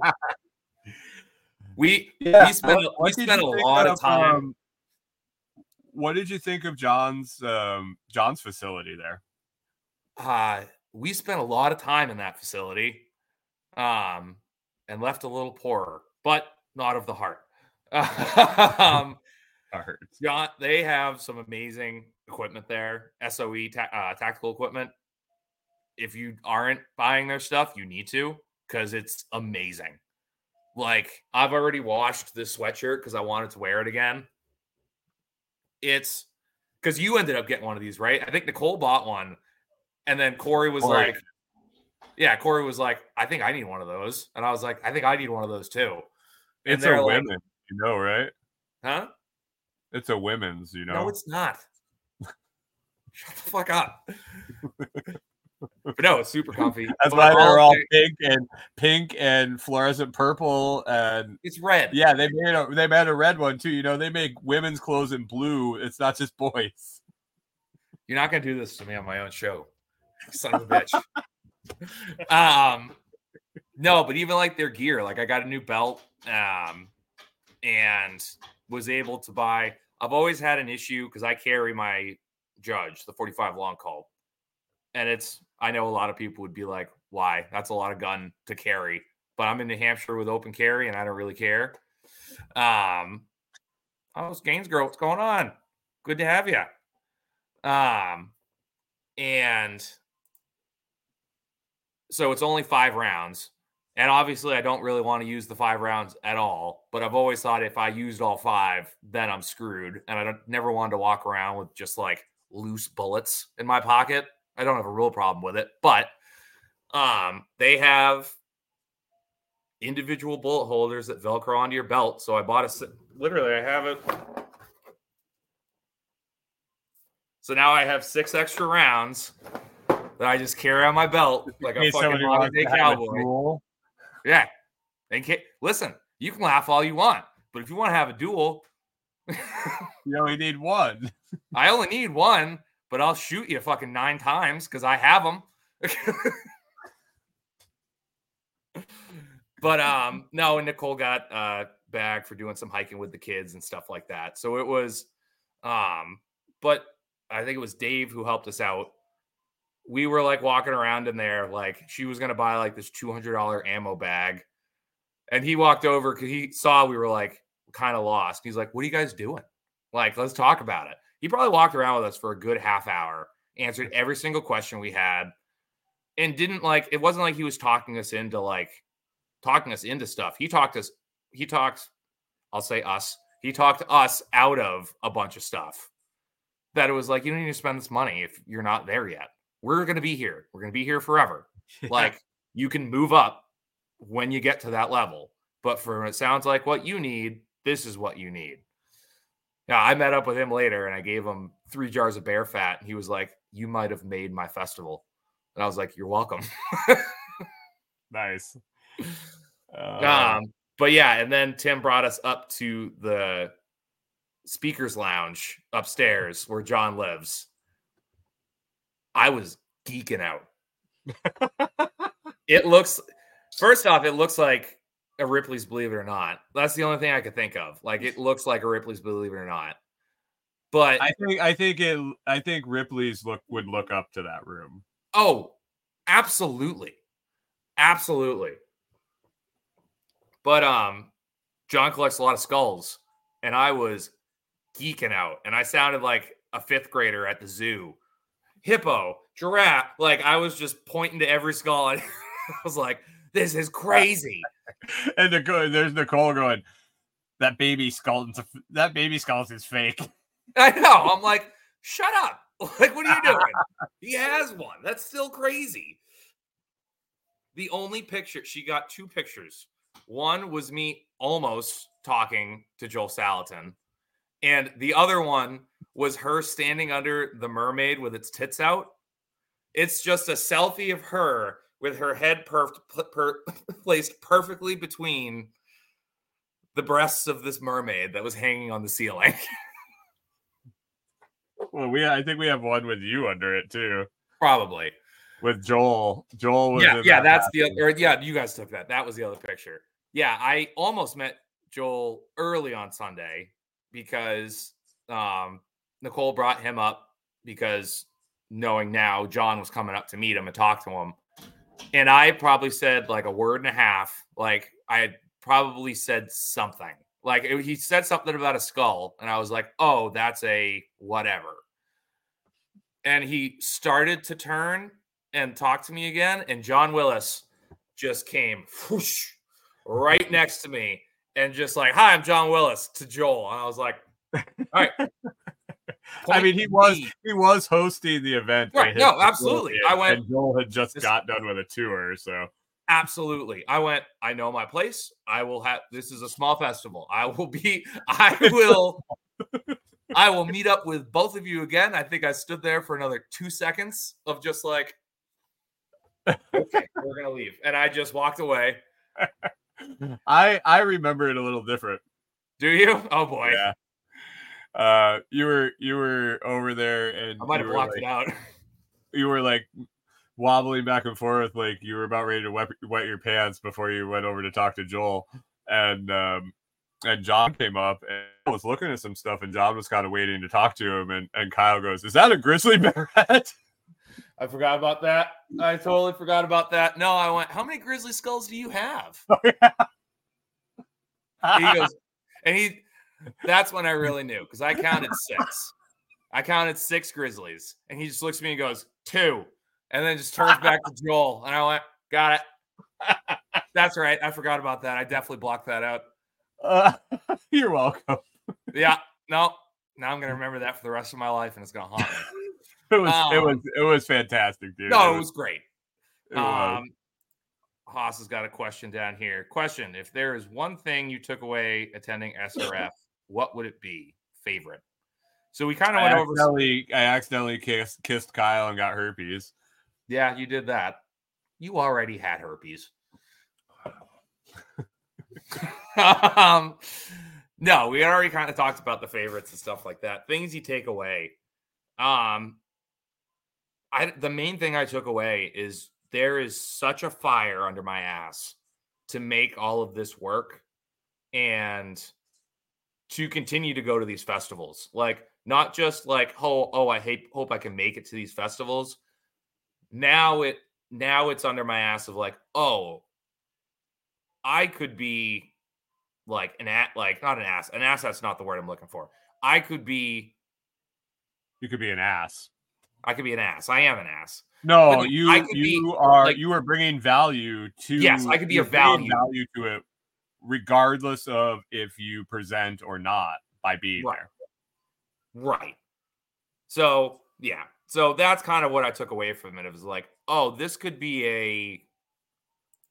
We, yeah. we spent, what, we spent a lot of time. Um, what did you think of John's, um, John's facility there? Uh, we spent a lot of time in that facility, um, and left a little poorer, but not of the heart. um, heart. John, they have some amazing equipment there. S O E ta- uh, tactical equipment. If you aren't buying their stuff, you need to, because it's amazing. Like, I've already washed this sweatshirt because I wanted to wear it again. It's because you ended up getting one of these, right? I think Nicole bought one. And then Corey was Corey. like, yeah, Corey was like, I think I need one of those. And I was like, I think I need one of those too. And it's a like, women's, you know, right? Huh? It's a women's, you know. No, it's not. Shut the fuck up. But no, it's super comfy. That's why they're all pink and pink and fluorescent purple, and it's red. Yeah, they made a they made a red one too. You know, they make women's clothes in blue. It's not just boys. You're not gonna do this to me on my own show, son of a bitch. um, no, but even like their gear, like I got a new belt, um, and was able to buy. I've always had an issue because I carry my Judge, the forty-five long call, and it's. I know a lot of people would be like, why? That's a lot of gun to carry. But I'm in New Hampshire with open carry, and I don't really care. Um, oh, it's Gaines Girl. What's going on? Good to have you. Um, and so it's only five rounds. And obviously, I don't really want to use the five rounds at all. But I've always thought if I used all five, then I'm screwed. And I don't, never wanted to walk around with just like loose bullets in my pocket. I don't have a real problem with it, but um, they have individual bullet holders that Velcro onto your belt. So I bought a, literally I have it. So now I have six extra rounds that I just carry on my belt like a fucking modern day cowboy. Yeah. And listen, you can laugh all you want, But if you want to have a duel, you only need one. I only need one, but I'll shoot you fucking nine times because I have them. But um, no, and Nicole got uh, back for doing some hiking with the kids and stuff like that. So it was, um, but I think it was Dave who helped us out. We were like walking around in there, like she was going to buy like this two hundred dollars ammo bag. And he walked over because he saw we were like kind of lost. He's like, what are you guys doing? Like, let's talk about it. He probably walked around with us for a good half hour, answered every single question we had, and didn't like, it wasn't like he was talking us into like, talking us into stuff. He talked us, he talked, I'll say us, he talked us out of a bunch of stuff that it was like, you don't need to spend this money if you're not there yet. We're going to be here. We're going to be here forever. Like, you can move up when you get to that level. But for it sounds like what you need, this is what you need. Now, I met up with him later and I gave him three jars of bear fat. And he was like, you might have made my festival. And I was like, you're welcome. Nice. Uh... Um, but yeah, and then Tim brought us up to the speaker's lounge upstairs where John lives. I was geeking out. It looks, first off, it looks like a Ripley's Believe It or Not. That's the only thing I could think of. Like, it looks like a Ripley's Believe It or Not. But I think I think it I think Ripley's look would look up to that room. Oh, absolutely. Absolutely. But um John collects a lot of skulls, and I was geeking out, and I sounded like a fifth grader at the zoo. Hippo, giraffe, like I was just pointing to every skull, and I was like, this is crazy. And Nicole, there's Nicole going, that baby skeleton's a, that baby skeleton's fake. I know. I'm like, shut up. Like, what are you doing? He has one. That's still crazy. The only picture, she got two pictures. One was me almost talking to Joel Salatin. And the other one was her standing under the mermaid with its tits out. It's just a selfie of her with her head perf- per- placed perfectly between the breasts of this mermaid that was hanging on the ceiling. Well, we I think we have one with you under it too. Probably. With Joel. Joel was Yeah, yeah, that that's bathroom. the or, yeah, you guys took that. That was the other picture. Yeah, I almost met Joel early on Sunday because um Nicole brought him up because knowing now John was coming up to meet him and talk to him. And I probably said like a word and a half. Like I had probably said something like it, he said something about a skull. And I was like, oh, that's a whatever. And he started to turn and talk to me again. And John Willis just came whoosh, right next to me and just like, hi, I'm John Willis to Joel. And I was like, all right. Point I mean, he was me. he was hosting the event. Right? No, absolutely. I went. And Joel had just this, got done with a tour, so absolutely. I went. I know my place. I will have. This is a small festival. I will be. I will. I will meet up with both of you again. I think I stood there for another two seconds of just like, okay, we're gonna leave, and I just walked away. I I remember it a little different. Do you? Oh boy. Yeah. Uh, you were you were over there, and I might have blocked like, it out. You were like wobbling back and forth, like you were about ready to wet, wet your pants before you went over to talk to Joel. And um, and John came up and I was looking at some stuff, and John was kind of waiting to talk to him. And, and Kyle goes, "Is that a grizzly bear head?" I forgot about that. I totally forgot about that. No, I went, "How many grizzly skulls do you have?" Oh, yeah. And he goes, and he. That's when I really knew, because I counted six. I counted six grizzlies, and he just looks at me and goes, two, and then just turns back to Joel, and I went, got it. That's right. I forgot about that. I definitely blocked that out. Uh, you're welcome. Yeah. No. Now I'm going to remember that for the rest of my life, and it's going to haunt me. It was, um, it was, it was fantastic, dude. No, it was great. It was. Um, Haas has got a question down here. Question, if there is one thing you took away attending S R F, what would it be? Favorite. So we kind of went over. I accidentally kissed, kissed Kyle and got herpes. Yeah, you did that. You already had herpes. um, No, we already kind of talked about the favorites and stuff like that. Things you take away. Um, I the main thing I took away is there is such a fire under my ass to make all of this work and to continue to go to these festivals. Like, not just like, oh, oh, I hate, hope I can make it to these festivals. Now it now it's under my ass of like, oh, I could be like an at like not an ass. An ass, that's not the word I'm looking for. I could be. You could be an ass. I could be an ass. I am an ass. No, but you you be, are like, you are bringing value to. Yes, I could be a value. value to it, regardless of if you present or not by being right. there. Right. So, yeah. So that's kind of what I took away from it. It was like, oh, this could be a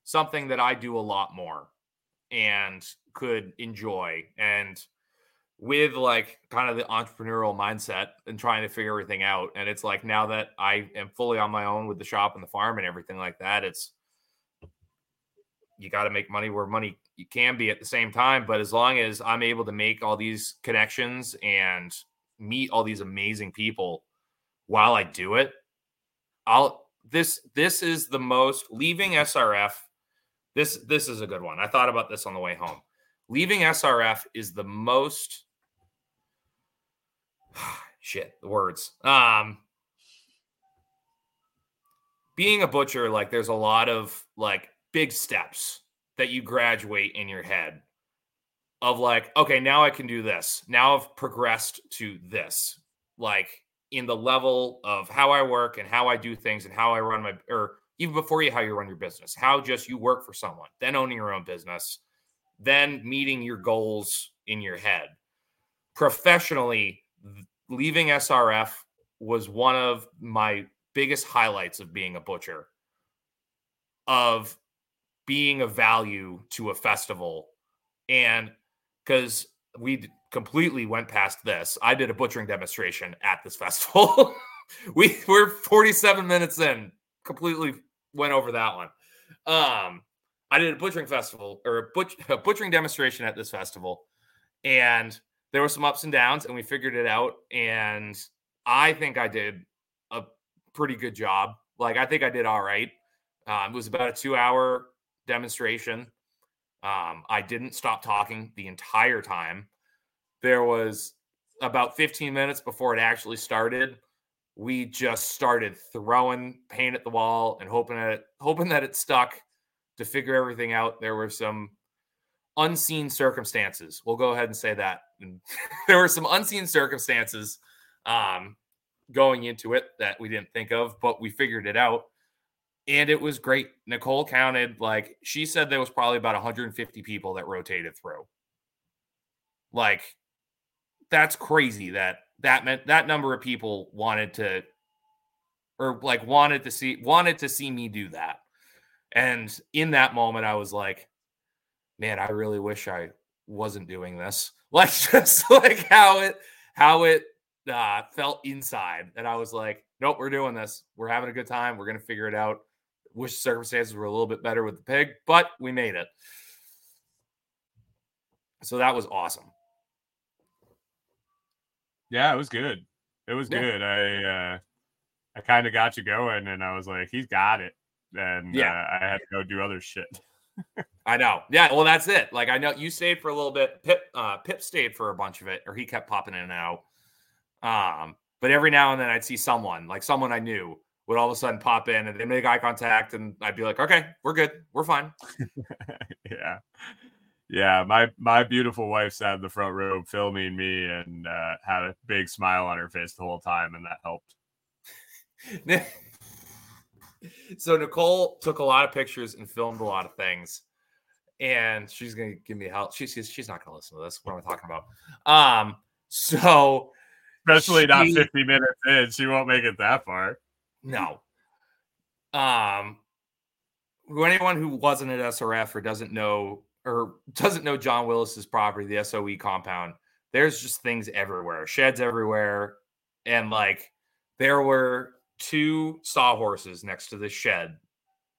something that I do a lot more and could enjoy. And with like kind of the entrepreneurial mindset and trying to figure everything out. And it's like, now that I am fully on my own with the shop and the farm and everything like that, it's, you got to make money where money you can be at the same time. But as long as I'm able to make all these connections and meet all these amazing people while I do it, I'll, this, this is the most leaving S R F. This, this is a good one. I thought about this on the way home. Leaving S R F is the most shit, the words, um, being a butcher. Like, there's a lot of like big steps that you graduate in your head of like, okay, now I can do this. Now I've progressed to this, like in the level of how I work and how I do things and how I run my, or even before you, how you run your business, how just you work for someone, then owning your own business, then meeting your goals in your head. Professionally, leaving S R F was one of my biggest highlights of being a butcher, of being of value to a festival. And because we completely went past this, I did a butchering demonstration at this festival. we were forty-seven minutes in, completely went over that one. Um, I did a butchering festival or a, butch, a butchering demonstration at this festival, and there were some ups and downs, and we figured it out. And I think I did a pretty good job. Like, I think I did all right. Uh, it was about a two hour demonstration. Um, I didn't stop talking the entire time. There was about fifteen minutes before it actually started. We just started throwing paint at the wall and hoping that it, hoping that it stuck. To figure everything out, there were some unseen circumstances. We'll go ahead and say that. And there were some unseen circumstances um, going into it that we didn't think of, but we figured it out. And it was great. Nicole counted, like, she said there was probably about one hundred fifty people that rotated through. Like, that's crazy that that meant that number of people wanted to, or like wanted to see, wanted to see me do that. And in that moment, I was like, man, I really wish I wasn't doing this. Like, just like how it, how it uh, felt inside. And I was like, nope, we're doing this. We're having a good time. We're going to figure it out. Wish circumstances were a little bit better with the pig, but we made it. So that was awesome. Yeah, it was good. It was yeah. good. I, uh, I kind of got you going, and I was like, he's got it. And yeah. uh, I had to go do other shit. I know. Yeah. Well, that's it. Like, I know you stayed for a little bit. Pip, uh, Pip stayed for a bunch of it, or he kept popping in and out. Um, but every now and then I'd see someone, like someone I knew would all of a sudden pop in and they make eye contact, and I'd be like, okay, we're good. We're fine. yeah. Yeah. My, my beautiful wife sat in the front row filming me, and uh, had a big smile on her face the whole time. And that helped. So Nicole took a lot of pictures and filmed a lot of things, and she's going to give me help. She's, she's not going to listen to this. What am I talking about? Um, so especially she, not fifty minutes in, she won't make it that far. No. Um, anyone who wasn't at S R F or doesn't know, or doesn't know John Willis's property, the S O E compound, there's just things everywhere, sheds everywhere. And like, there were two sawhorses next to the shed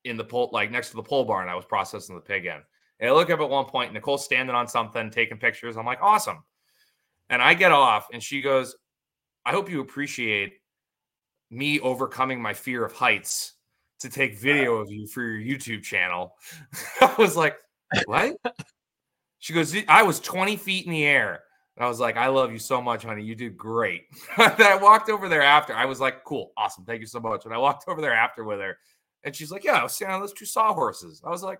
in the pole, like next to the pole barn I was processing the pig in. And I look up at one point, Nicole's standing on something, taking pictures. I'm like, awesome. And I get off and she goes, I hope you appreciate me overcoming my fear of heights to take video of you for your YouTube channel. I was like, what? She goes, I was twenty feet in the air. And I was like, I love you so much, honey. You did great. Then I walked over there after. I was like, cool, awesome. Thank you so much. And I walked over there after with her. And she's like, yeah, I was standing on those two sawhorses. I was like,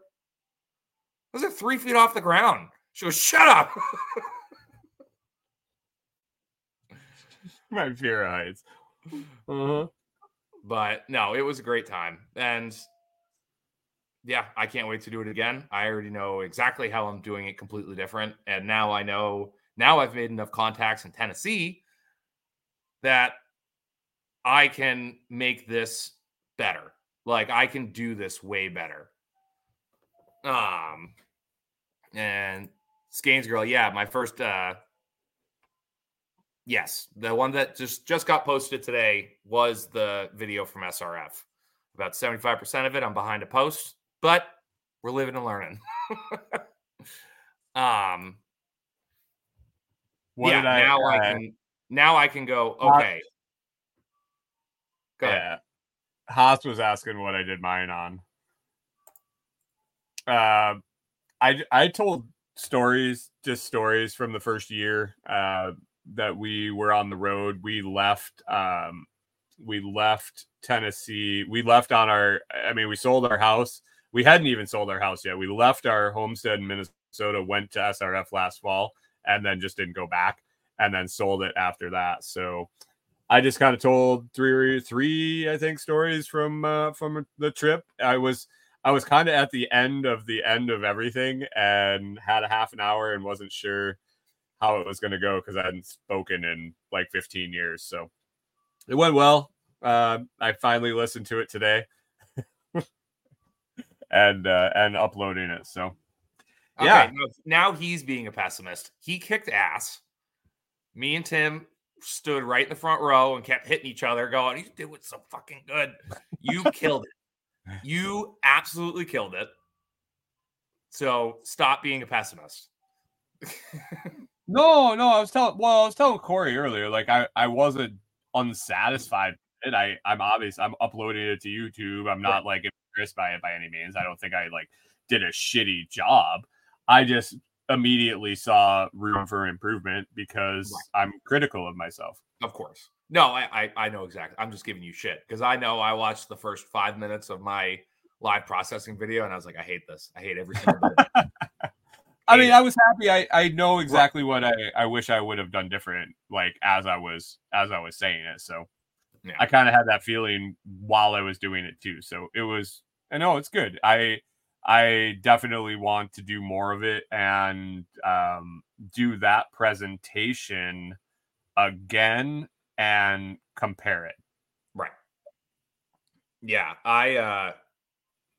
those are three feet off the ground. She goes, shut up. My fear of heights. Uh-huh. But no, it was a great time. And yeah, I can't wait to do it again. I already know exactly how I'm doing it completely different. And now I know, now I've made enough contacts in Tennessee that I can make this better. Like, I can do this way better. Um, and Skane's girl. Yeah. My first, uh, yes. The one that just, just got posted today was the video from S R F. About seventy-five percent of it, I'm behind a post, but we're living and learning. um, what yeah, did I, now uh, I can, now I can go, okay. Go yeah. ahead. Haas was asking what I did mine on. Uh, I, I told stories, just stories from the first year uh, that we were on the road. We left, um, we left Tennessee. We left on our, I mean, we sold our house. We hadn't even sold our house yet. We left our homestead in Minnesota, went to S R F last fall, and then just didn't go back, and then sold it after that. So I just kind of told three, three, I think, stories from, uh, from the trip. I was, I was kind of at the end of the end of everything and had a half an hour and wasn't sure how it was going to go because I hadn't spoken in like fifteen years. So it went well. Uh, I finally listened to it today and uh, and uploading it. So, yeah. Okay, now he's being a pessimist. He kicked ass. Me and Tim stood right in the front row and kept hitting each other going, he's doing so fucking good. You killed it. You absolutely killed it. So stop being a pessimist. no, no, I was telling well, I was telling Corey earlier, like I, I wasn't unsatisfied with it. I, I'm obvious I'm uploading it to YouTube. I'm not like embarrassed by it by any means. I don't think I like did a shitty job. I just immediately saw room for improvement because right. I'm critical of myself. Of course. No, I, I I know exactly. I'm just giving you shit because I know I watched the first five minutes of my live processing video and I was like, I hate this. I hate every single bit of it. I mean, it. I was happy. I, I know exactly what I, I wish I would have done different, like as I was as I was saying it. So yeah. I kind of had that feeling while I was doing it too. So it was, I know it's good. I I definitely want to do more of it and um, do that presentation again. And compare it. Right. Yeah. I, uh,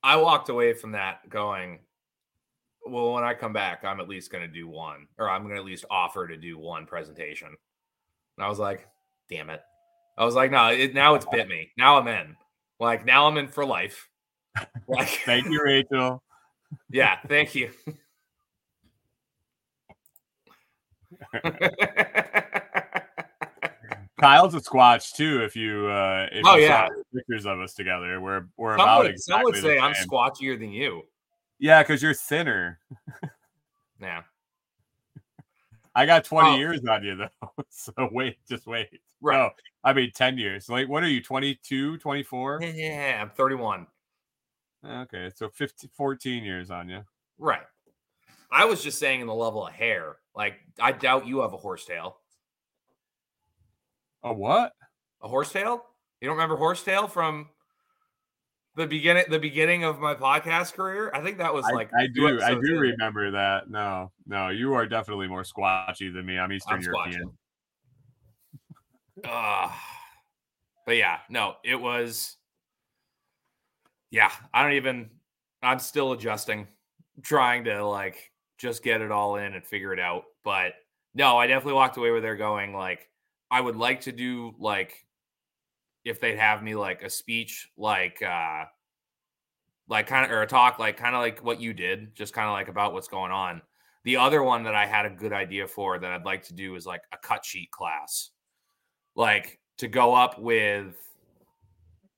I walked away from that going, well, when I come back, I'm at least going to do one, or I'm going to at least offer to do one presentation. And I was like, damn it. I was like, no, it, now it's bit me. Now I'm in. Like, now I'm in for life. Like, thank you, Rachel. Yeah. Thank you. Kyle's a squatch too. If you, uh, if oh you yeah, saw pictures of us together, we're we're some about would, exactly. Some would say I'm squatchier than you. Yeah, because you're thinner. Yeah, I got twenty oh. years on you though. So wait, just wait. Right. No, I mean ten years. Like, what are you? twenty-two, twenty-four? Yeah, I'm thirty-one. Okay, so fifteen, fourteen years on you. Right. I was just saying in the level of hair. Like, I doubt you have a horsetail. A what? A horsetail? You don't remember horsetail from the beginning? The beginning of my podcast career? I think that was like I, I do. I do remember that. No, no, you are definitely more squatchy than me. I'm Eastern I'm European. uh, but yeah, no, it was. Yeah, I don't even. I'm still adjusting, trying to like just get it all in and figure it out. But no, I definitely walked away with her going like. I would like to do like, if they'd have me like a speech, like, uh, like kind of, or a talk, like kind of like what you did, just kind of like about what's going on. The other one that I had a good idea for that I'd like to do is like a cut sheet class, like to go up with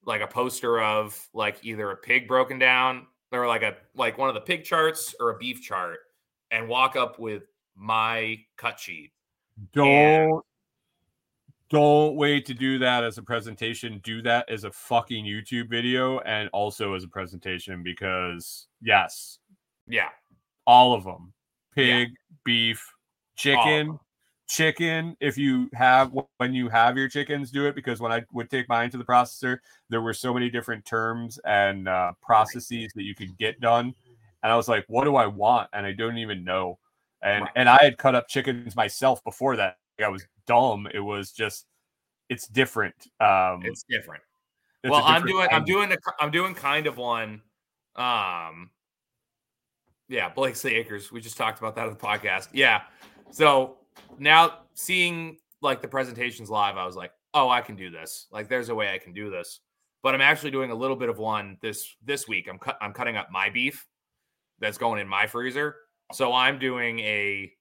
like a poster of like either a pig broken down or like a, like one of the pig charts or a beef chart, and walk up with my cut sheet. Don't, and, don't wait to do that as a presentation. Do that as a fucking YouTube video and also as a presentation, because yes. Yeah. All of them. Pig, yeah. beef, chicken, chicken. If you have, when you have your chickens, do it, because when I would take mine to the processor, there were so many different terms and uh, processes that you could get done. And I was like, what do I want? And I don't even know. And, right. and I had cut up chickens myself before that. I was dumb. It was just, it's different. Um, it's different. It's well, different I'm doing, angle. I'm doing, a, I'm doing kind of one. Um, Yeah, Blake's Acres. We just talked about that on the podcast. Yeah. So now seeing like the presentations live, I was like, oh, I can do this. Like there's a way I can do this. But I'm actually doing a little bit of one this this week. I'm cu- I'm cutting up my beef that's going in my freezer. So I'm doing a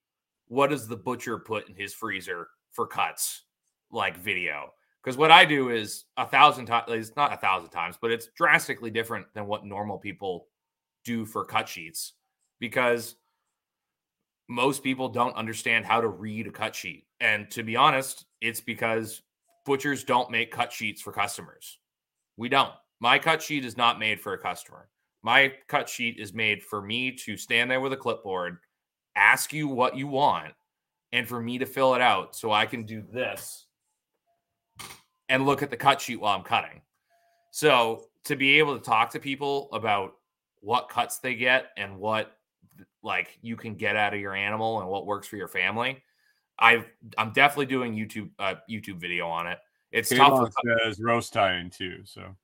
what does the butcher put in his freezer for cuts like video. Because what I do is a thousand times, it's not a thousand times, but it's drastically different than what normal people do for cut sheets. Because most people don't understand how to read a cut sheet. And to be honest, it's because butchers don't make cut sheets for customers. We don't. My cut sheet is not made for a customer. My cut sheet is made for me to stand there with a clipboard, ask you what you want, and for me to fill it out so I can do this and look at the cut sheet while I'm cutting. So to be able to talk to people about what cuts they get and what, like you can get out of your animal and what works for your family. I've, I'm definitely doing YouTube, uh, YouTube video on it. It's tough. Says roast tying too. So.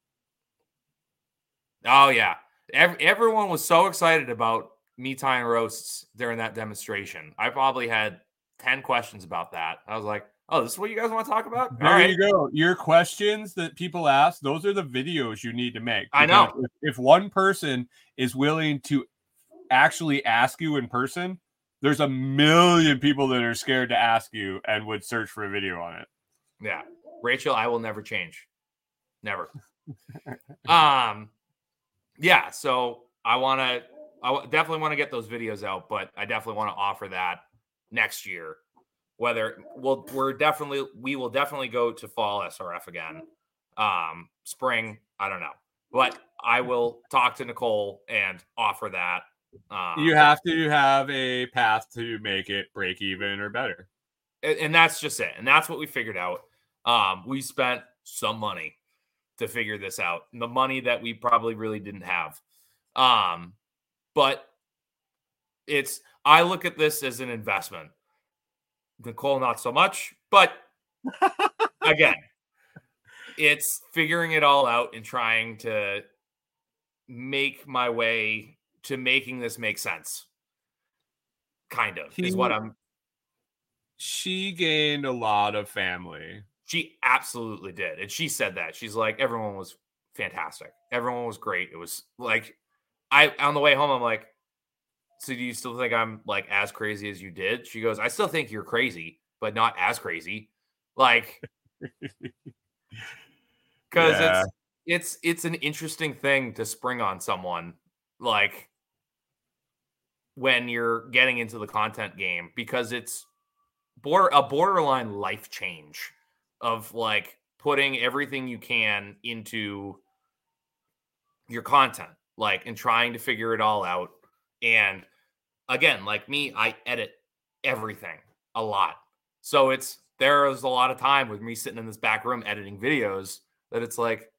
Oh yeah. Every, everyone was so excited about me tying roasts during that demonstration. I probably had ten questions about that. I was like, oh, this is what you guys want to talk about? There All right. you go. Your questions that people ask, those are the videos you need to make. I know. If, if one person is willing to actually ask you in person, there's a million people that are scared to ask you and would search for a video on it. Yeah. Rachel, I will never change. Never. um, yeah. So I want to, I definitely want to get those videos out, but I definitely want to offer that next year. Whether we'll, we're definitely, we will definitely go to fall S R F again. Um, spring, I don't know, but I will talk to Nicole and offer that. Um, you have to have a path to make it break even or better. And, and that's just it. And that's what we figured out. Um, we spent some money to figure this out, the money that we probably really didn't have. Um, but it's, I look at this as an investment. Nicole, not so much, but again, it's figuring it all out and trying to make my way to making this make sense. Kind of she, is what I'm. She gained a lot of family. She absolutely did. And she said that. She's like, everyone was fantastic. Everyone was great. It was like, I, on the way home, I'm like, so do you still think I'm like as crazy as you did? She goes, I still think you're crazy, but not as crazy. Like, because yeah. it's, it's, it's an interesting thing to spring on someone. Like when you're getting into the content game, because it's border, a borderline life change of like putting everything you can into your content, like, and trying to figure it all out. And again, like me, I edit everything a lot. So it's, there is a lot of time with me sitting in this back room editing videos that it's like,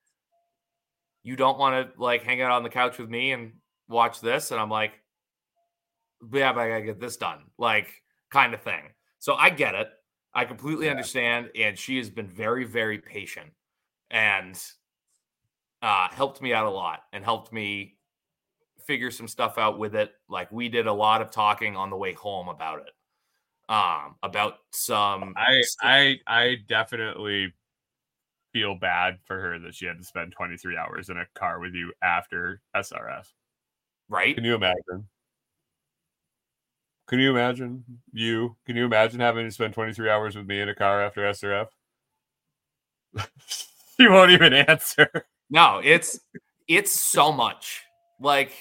you don't want to like hang out on the couch with me and watch this. And I'm like, yeah, but I gotta get this done, like kind of thing. So I get it. I completely yeah. understand. And she has been very, very patient and uh, helped me out a lot and helped me figure some stuff out with it. Like we did a lot of talking on the way home about it. Um, about some, I, stuff. I, I definitely feel bad for her that she had to spend twenty-three hours in a car with you after S R F. Right? Can you imagine? Can you imagine you? Can you imagine having to spend twenty-three hours with me in a car after S R F? You won't even answer. No, it's it's so much. Like,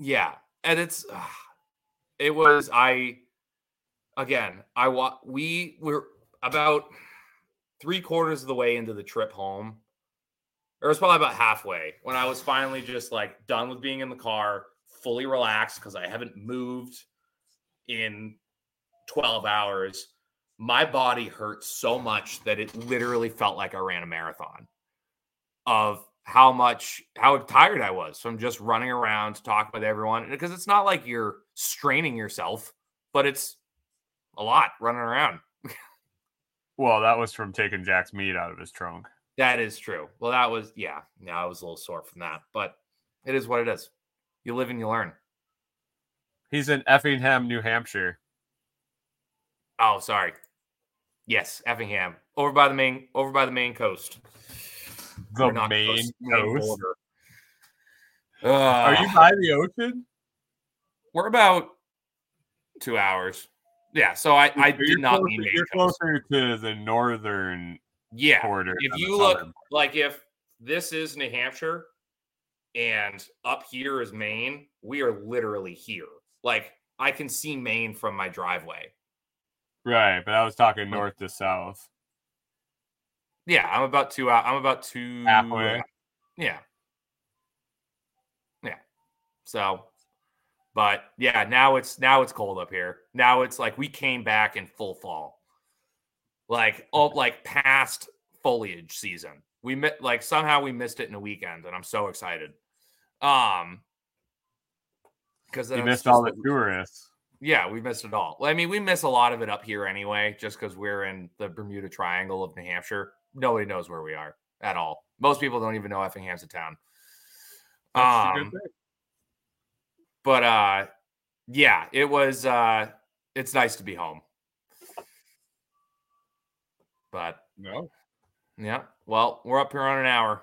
yeah, and it's uh, it was I. Again, I wa- we were about three quarters of the way into the trip home. Or it was probably about halfway when I was finally just like done with being in the car, fully relaxed because I haven't moved in twelve hours. My body hurt so much that it literally felt like I ran a marathon of how much, how tired I was from just running around to talk with everyone. Because it's not like you're straining yourself, but it's a lot running around. Well, that was from taking Jack's meat out of his trunk. That is true. Well, that was, yeah, no, I was a little sore from that, but it is what it is. You live and you learn. He's in Effingham, New Hampshire. Oh, sorry. Yes, Effingham, over by the main, over by the main coast. The main coast. coast. Uh, Are you by the ocean? We're about two hours. Yeah, so I, I did you're not closer, mean main you're coast. Closer to the northern. Yeah, border. If you look border. Like if this is New Hampshire and up here is Maine, we are literally here. Like I can see Maine from my driveway. Right, but I was talking north to south. Yeah, I'm about two. Uh, I'm about two. Halfway. Yeah. Yeah. So, but yeah, now it's now it's cold up here. Now it's like we came back in full fall, like all like past foliage season. We met like somehow we missed it in a weekend, and I'm so excited. Um, because you missed all the tourists. Yeah, we missed it all. I mean, we miss a lot of it up here anyway, just because we're in the Bermuda Triangle of New Hampshire. Nobody knows where we are at all. Most people don't even know Effingham's a town. That's um, a good thing. But, uh, yeah, it was, uh, it's nice to be home. But, no. Yeah, well, we're up here on an hour.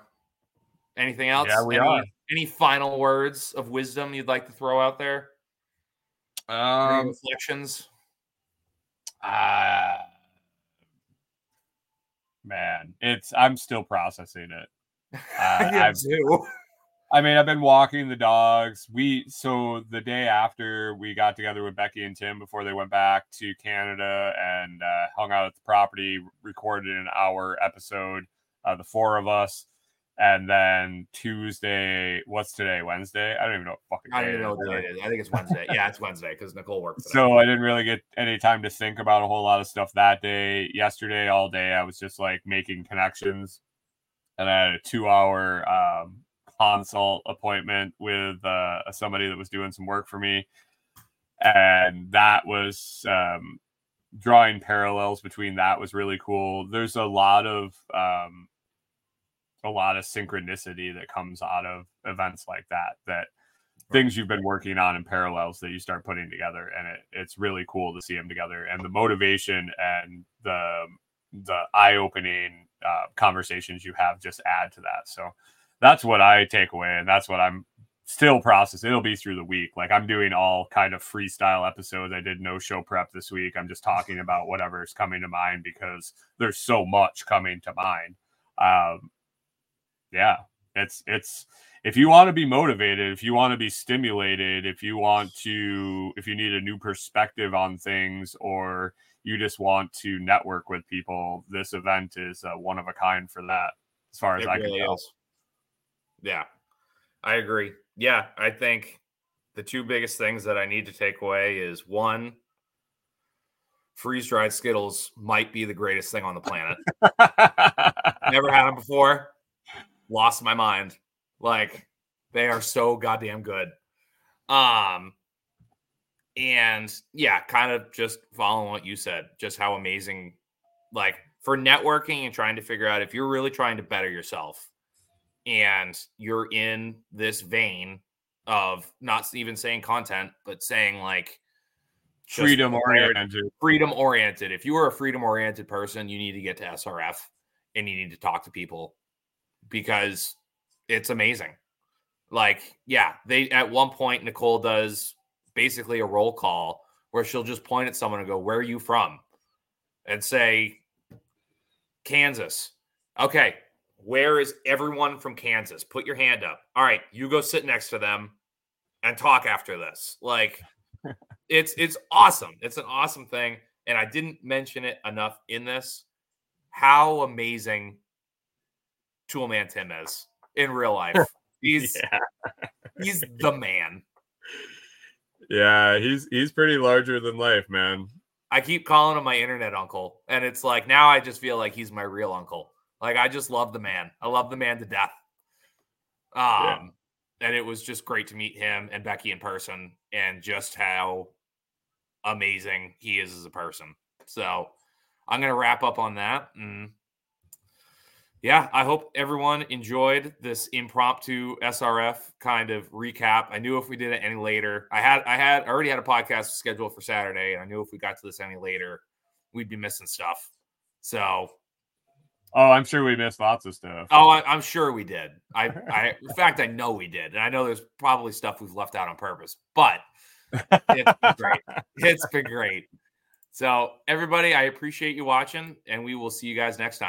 Anything else? Yeah, we any, are. Any final words of wisdom you'd like to throw out there? Um, reflections. Uh, man, it's I'm still processing it. Uh, I do. I mean, I've been walking the dogs. We so the day after we got together with Becky and Tim before they went back to Canada and uh, hung out at the property, recorded an hour episode, uh, the four of us. And then Tuesday, what's today? Wednesday? I don't even know what fucking day I don't even know what day it is. I think it's Wednesday. Yeah, it's Wednesday because Nicole works. So I didn't really get any time to think about a whole lot of stuff that day. Yesterday, all day, I was just like making connections. And I had a two-hour um, consult appointment with uh, somebody that was doing some work for me. And that was um, drawing parallels between that was really cool. There's a lot of... Um, a lot of synchronicity that comes out of events like that, that things you've been working on in parallels that you start putting together. And it, it's really cool to see them together, and the motivation and the, the eye opening uh, conversations you have just add to that. So that's what I take away. And that's what I'm still processing. It'll be through the week. Like I'm doing all kind of freestyle episodes. I did no show prep this week. I'm just talking about whatever's coming to mind because there's so much coming to mind. Um, Yeah, it's it's if you want to be motivated, if you want to be stimulated, if you want to if you need a new perspective on things, or you just want to network with people, this event is uh, one of a kind for that, as far as it I really can tell. Is. Yeah, I agree. Yeah, I think the two biggest things that I need to take away is one, freeze-dried Skittles might be the greatest thing on the planet. Never had them before. Lost my mind. Like they are so goddamn good. Um, and yeah, kind of just following what you said, just how amazing, like for networking and trying to figure out if you're really trying to better yourself and you're in this vein of not even saying content, but saying like freedom oriented, freedom oriented. If you are a freedom oriented person, you need to get to S R F. and you need to talk to people because it's amazing. Like, yeah, they, at one point, Nicole does basically a roll call where she'll just point at someone and go, where are you from? And say, Kansas. Okay. Where is everyone from Kansas? Put your hand up. All right. You go sit next to them and talk after this. Like, it's, it's awesome. It's an awesome thing. And I didn't mention it enough in this, how amazing Toolman Tim is in real life. He's, yeah. He's the man. Yeah. He's, he's pretty larger than life, man. I keep calling him my internet uncle. And it's like, now I just feel like he's my real uncle. Like, I just love the man. I love the man to death. Um, yeah. And it was just great to meet him and Becky in person and just how amazing he is as a person. So I'm going to wrap up on that. And yeah, I hope everyone enjoyed this impromptu S R F kind of recap. I knew if we did it any later, I had, I had I already had a podcast scheduled for Saturday, and I knew if we got to this any later, we'd be missing stuff. So. Oh, I'm sure we missed lots of stuff. Oh, I, I'm sure we did. I, I, in fact, I know we did. And I know there's probably stuff we've left out on purpose, but it's been great. It's been great. So everybody, I appreciate you watching, and we will see you guys next time.